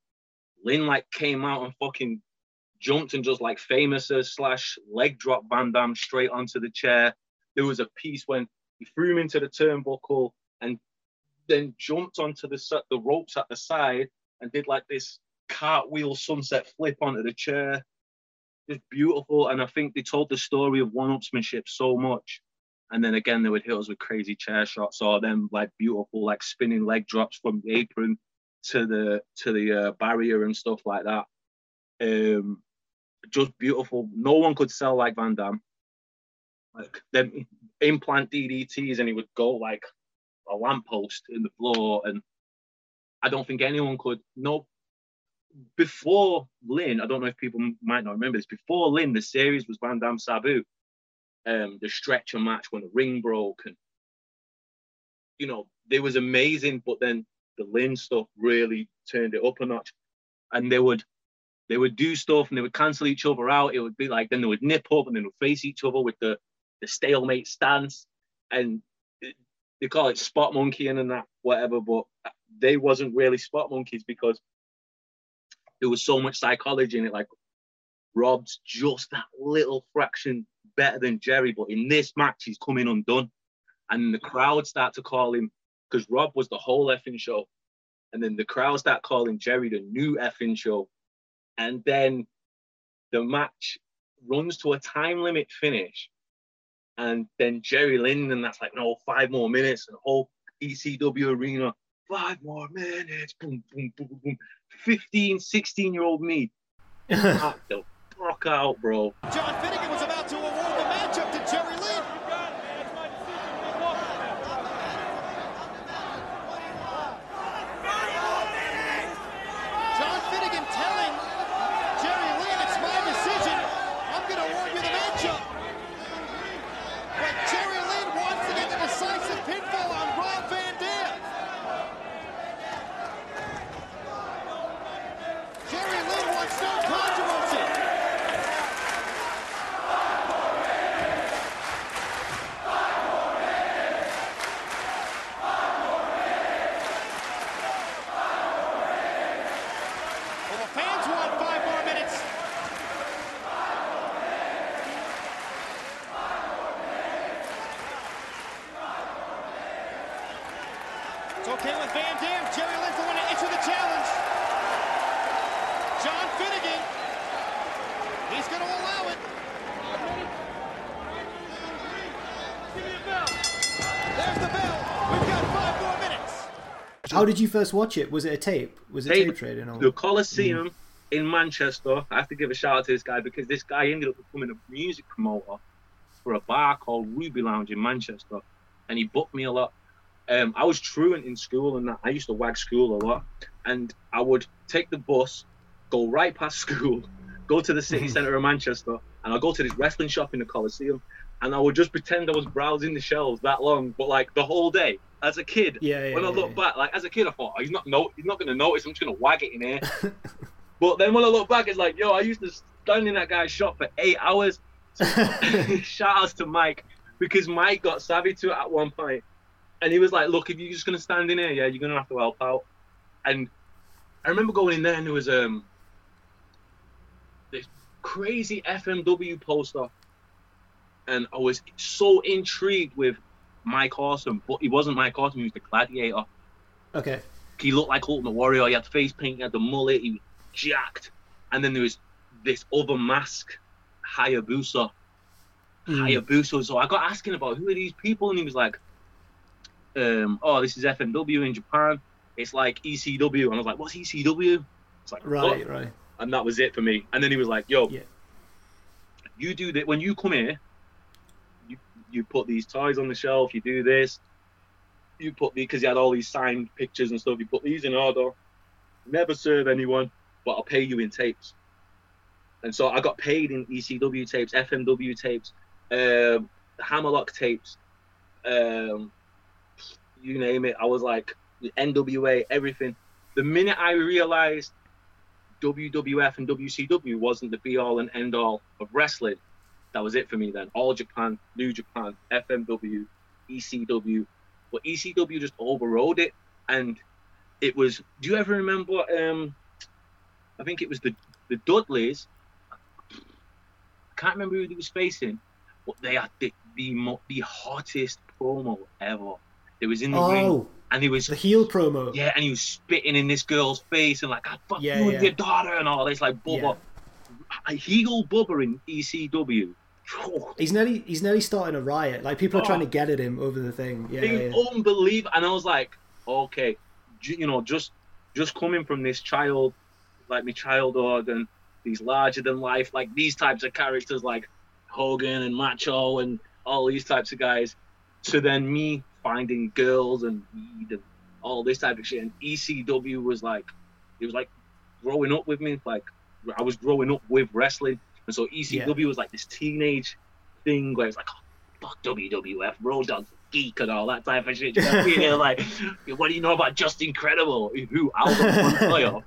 Lynn like came out and fucking jumped and just like famous slash leg drop Van Damme straight onto the chair. There was a piece when he threw him into the turnbuckle and then jumped onto the, the ropes at the side and did like this cartwheel sunset flip onto the chair. Just beautiful. And I think they told the story of one-upsmanship so much. And then again, they would hit us with crazy chair shots or them like beautiful, like spinning leg drops from the apron to the to the uh, barrier and stuff like that. Um, just beautiful. No one could sell like Van Damme. Like them implant D D Ts, and he would go like a lamppost in the floor. And I don't think anyone could. No, before Lynn, I don't know if people might not remember this. Before Lynn, the series was Van Damme Sabu. Um, the stretcher match when the ring broke, and you know, they was amazing, but then the Lynn stuff really turned it up a notch, and they would they would do stuff and they would cancel each other out. It would be like, then they would nip up and then would face each other with the, the stalemate stance, and it, they call it spot monkeying and that whatever, but they wasn't really spot monkeys because there was so much psychology in it. Like Rob's just that little fraction better than Jerry, but in this match he's coming undone, and the crowd start to call him, because Rob was the whole effing show, and then the crowd start calling Jerry the new effing show, and then the match runs to a time limit finish, and then Jerry Lynn, and that's like, no, five more minutes, and the whole E C W arena, five more minutes, boom, boom, boom, boom. fifteen, sixteen-year-old me. Knock the fuck out, bro. John Finnegan was about to award the matchup to Jerry Lynn. You got it, man. It's my decision. Big walk on that. Not the matter. What do you want? twenty-one minutes! John Finnegan telling Jerry Lynn, it's my decision. I'm going to award you the matchup. But Jerry Lynn wants to get the decisive pinfall on Rob Van Dam. Jerry Lynn wants no controversy. How did you first watch it? Was it a tape? Was it tape, tape trading? Or... The Coliseum mm. in Manchester. I have to give a shout out to this guy, because this guy ended up becoming a music promoter for a bar called Ruby Lounge in Manchester, and he booked me a lot. Um, I was truant in school, and I used to wag school a lot, and I would take the bus, go right past school, go to the city centre of Manchester, and I'd go to this wrestling shop in the Coliseum, and I would just pretend I was browsing the shelves that long, but like the whole day. As a kid, yeah, yeah, when I look yeah, back, like as a kid, I thought, oh, he's not no, he's not going to notice. I'm just going to wag it in here. But then when I look back, it's like, yo, I used to stand in that guy's shop for eight hours. So, shout outs to Mike, because Mike got savvy to it at one point, and he was like, look, if you're just going to stand in here, yeah, you're going to have to help out. And I remember going in there, and there was um this crazy F M W poster, and I was so intrigued with Mike Awesome, but he wasn't Mike Awesome, he was the Gladiator. Okay. He looked like Ultimate Warrior, he had the face paint, he had the mullet, he was jacked. And then there was this other mask, Hayabusa. Mm. Hayabusa. So I got asking about who are these people, and he was like, um, oh, this is F M W in Japan. It's like E C W. And I was like, what's E C W? It's like, right, what? Right. And that was it for me. And then he was like, yo, yeah. you do that when you come here. You put these toys on the shelf, you do this, you put these, because he had all these signed pictures and stuff, you put these in order, never serve anyone, but I'll pay you in tapes. And so I got paid in E C W tapes, F M W tapes, um, Hammerlock tapes, um, you name it. I was like, N W A, everything. The minute I realized W W F and W C W wasn't the be-all and end-all of wrestling, that was it for me then. All Japan, New Japan, F M W, E C W. But E C W just overrode it. And it was, do you ever remember, um, I think it was the, the Dudleys. I can't remember who they was facing, but they had the, the, the hottest promo ever. It was in the oh, ring. And he was the heel promo. Yeah, and he was spitting in this girl's face and like, I fuck yeah, you yeah. and your daughter and all this, like, Bubba. Yeah. A heel Bubba in E C W. Oh. He's nearly he's nearly starting a riot. Like people are oh. trying to get at him over the thing. Yeah, yeah. Unbelievable. And I was like, okay, you know, just just coming from this child, like my childhood, and these larger than life, like these types of characters, like Hogan and Macho and all these types of guys, to then me finding girls and weed and all this type of shit. And E C W was like, it was like growing up with me, like. I was growing up with wrestling, and so E C W yeah. was like this teenage thing where it's like, oh, fuck W W F, Road Dog Geek and all that type of shit. You know, you know, like, what do you know about Just Incredible? Who, Aldo?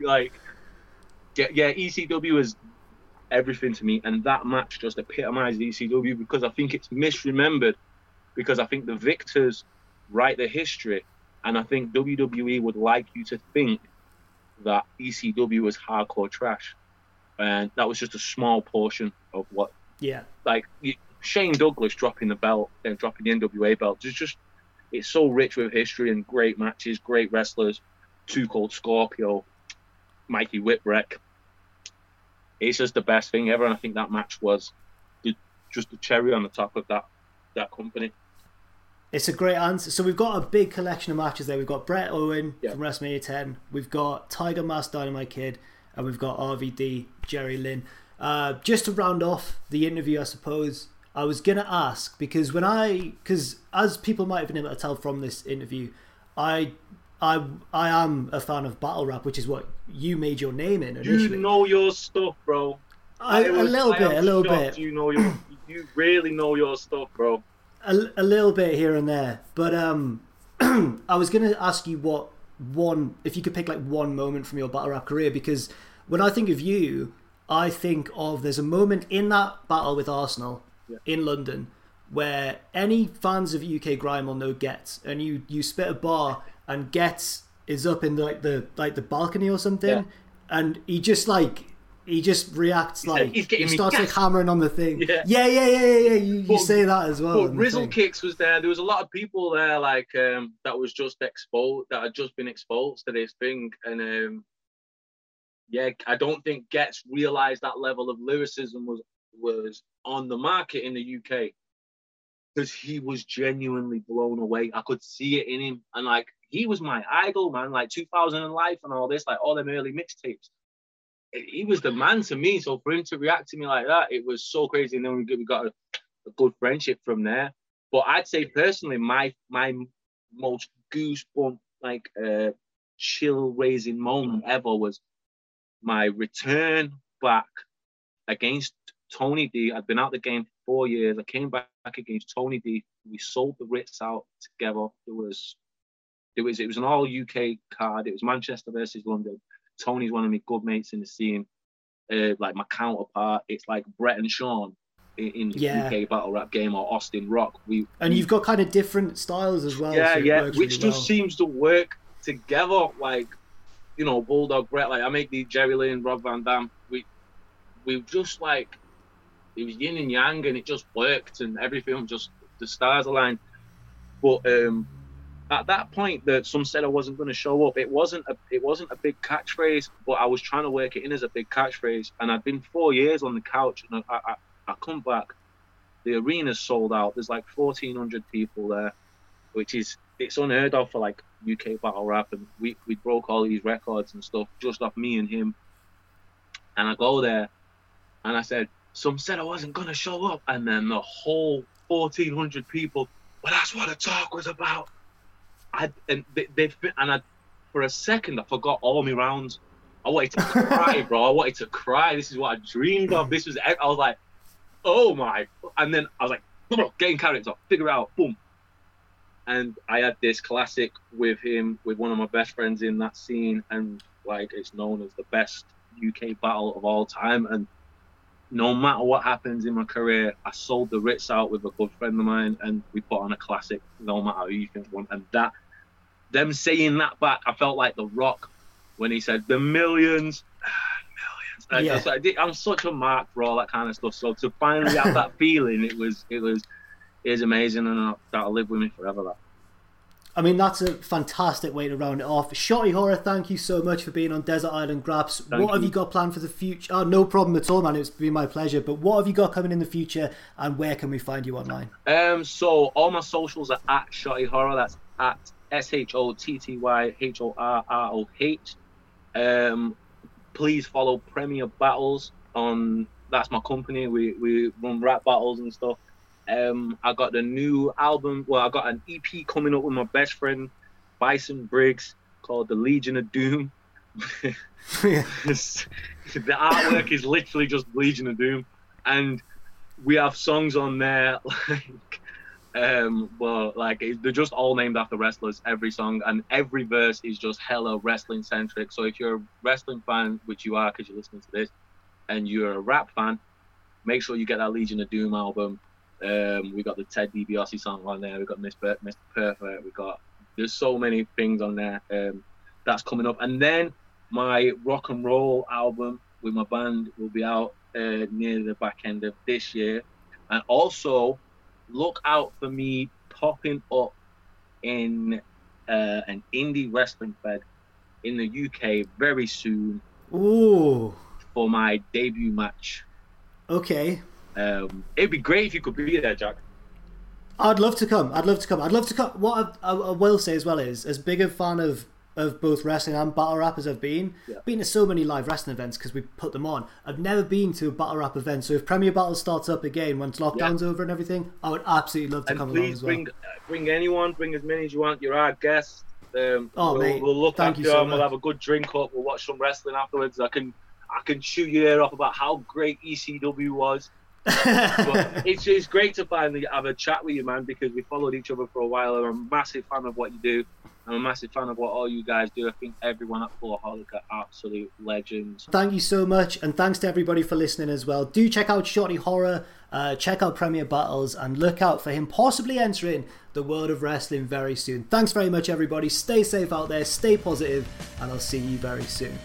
Like, yeah, yeah, E C W is everything to me, and that match just epitomized E C W because I think it's misremembered, because I think the victors write the history, and I think W W E would like you to think that E C W was hardcore trash, and that was just a small portion of what yeah like Shane Douglas dropping the belt and dropping the N W A belt. It's just, it's so rich with history and great matches, great wrestlers, Two Cold Scorpio, Mikey Whipwreck, it's just the best thing ever. And I think that match was the, just the cherry on the top of that that company. It's a great answer. So we've got a big collection of matches there. We've got Bret Owen yeah. from WrestleMania ten. We've got Tiger Mask Dynamite Kid. And we've got R V D, Jerry Lynn. Uh, just to round off the interview, I suppose, I was going to ask, because when I, because as people might have been able to tell from this interview, I I, I am a fan of battle rap, which is what you made your name in initially. You know your stuff, bro. I, I was, a little I bit, a little bit. You know your, you really know your stuff, bro. A, a little bit here and there, but um, I was going to ask you what one, if you could pick like one moment from your battle rap career, because when I think of you, I think of there's a moment in that battle with Arsenal yeah. in London where any fans of U K grime will know Getz, and you you spit a bar and Getz is up in the, like the like the balcony or something, yeah. and he just like. He just reacts he's like, like he starts like hammering on the thing. Yeah, yeah, yeah, yeah, yeah. yeah. You, but, you say that as well. But Rizzle Kicks was there. There was a lot of people there, like um, that was just exposed, that had just been exposed to this thing. And um, yeah, I don't think Getz realised that level of lyricism was was on the market in the U K, because he was genuinely blown away. I could see it in him, and like he was my idol, man. Like two thousand and Life and all this, like all them early mixtapes. He was the man to me, so for him to react to me like that, it was so crazy. And then we got a, a good friendship from there. But I'd say personally, my my most goosebump, like uh, chill raising moment ever was my return back against Tony D. I'd been out the game for four years. I came back against Tony D. We sold the Ritz out together. It was it was it was an all U K card. It was Manchester versus London. Tony's one of my good mates in the scene, uh, like my counterpart. It's like Bret and Sean in, in the yeah. U K battle rap game, or Austin Rock. We and we, you've got kind of different styles as well. Yeah, so yeah, which really just well. seems to work together. Like, you know, Bulldog Bret. Like I make the Jerry Lynn, Rob Van Dam. We we just like it was yin and yang, and it just worked, and everything just the stars aligned. But um. At that point, that some said I wasn't going to show up. It wasn't a it wasn't a big catchphrase, but I was trying to work it in as a big catchphrase. And I'd been four years on the couch, and I I, I come back, the arena's sold out. There's like fourteen hundred people there, which is it's unheard of for like U K battle rap. And we we broke all these records and stuff just off me and him. And I go there, and I said some said I wasn't going to show up, and then the whole fourteen hundred people. Well, that's what the talk was about. I, and they, they've been, and I, for a second, I forgot all my rounds. I wanted to cry, bro. I wanted to cry. This is what I dreamed of. This was, I was like, oh my. And then I was like, come on, get in character, figure it out, boom. And I had this classic with him, with one of my best friends in that scene. And like, it's known as the best U K battle of all time. And no matter what happens in my career, I sold the Ritz out with a good friend of mine, and we put on a classic, no matter who you think won. And that, them saying that back, I felt like The Rock when he said, the millions, ah, millions. Yeah. I was like, I'm such a mark for all that kind of stuff. So to finally have that feeling, it was, it was, it was amazing, and that'll live with me forever, that. I mean, that's a fantastic way to round it off. Shotty Horror, thank you so much for being on Desert Island Graps. Thank what you. have you got planned for the future? Oh, no problem at all, man. It's been my pleasure. But what have you got coming in the future, and where can we find you online? Um, so all my socials are at Shotty Horror. That's at S H O T T Y H O R R O H. Um, please follow Premier Battles on. That's my company. We we run rap battles and stuff. Um, I got the new album. Well, I got an E P coming up with my best friend, Bison Briggs, called The Legion of Doom. The artwork is literally just Legion of Doom, and we have songs on there like, um, well, like they're just all named after wrestlers. Every song and every verse is just hella wrestling centric. So if you're a wrestling fan, which you are because you're listening to this, and you're a rap fan, make sure you get that Legion of Doom album. Um, we got the Ted DiBiase song on there. We got Mister Perfect. We got there's so many things on there. Um, that's coming up, and then my rock and roll album with my band will be out uh, near the back end of this year. And also, look out for me popping up in uh, an indie wrestling fed in the U K very soon. Ooh. for my debut match. Okay. Um, it'd be great if you could be there, Jack. I'd love to come. I'd love to come. I'd love to come. What I, I will say as well is, as big a fan of, of both wrestling and battle rap as I've been, yeah. I've been to so many live wrestling events because we put them on. I've never been to a battle rap event, so if Premier Battle starts up again once lockdown's yeah. over and everything, I would absolutely love to and come along as well. Please bring, bring anyone, bring as many as you want. You're our guest. Um, oh, we'll, mate. We'll look Thank after you so them. Much. We'll have a good drink up. We'll watch some wrestling afterwards. I can I can shoot your ear off about how great E C W was. But it's it's great to finally have a chat with you, man, because we followed each other for a while. I'm a massive fan of what you do. I'm a massive fan of what all you guys do. I think everyone at Cultaholic are absolute legends. Thank you so much, and thanks to everybody for listening as well. Do check out Shotty Horror, uh, check out Premier Battles, and look out for him possibly entering the world of wrestling very soon. Thanks very much, everybody. Stay safe out there, stay positive, and I'll see you very soon.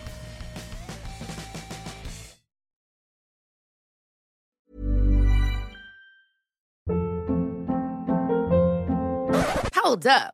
Hold up.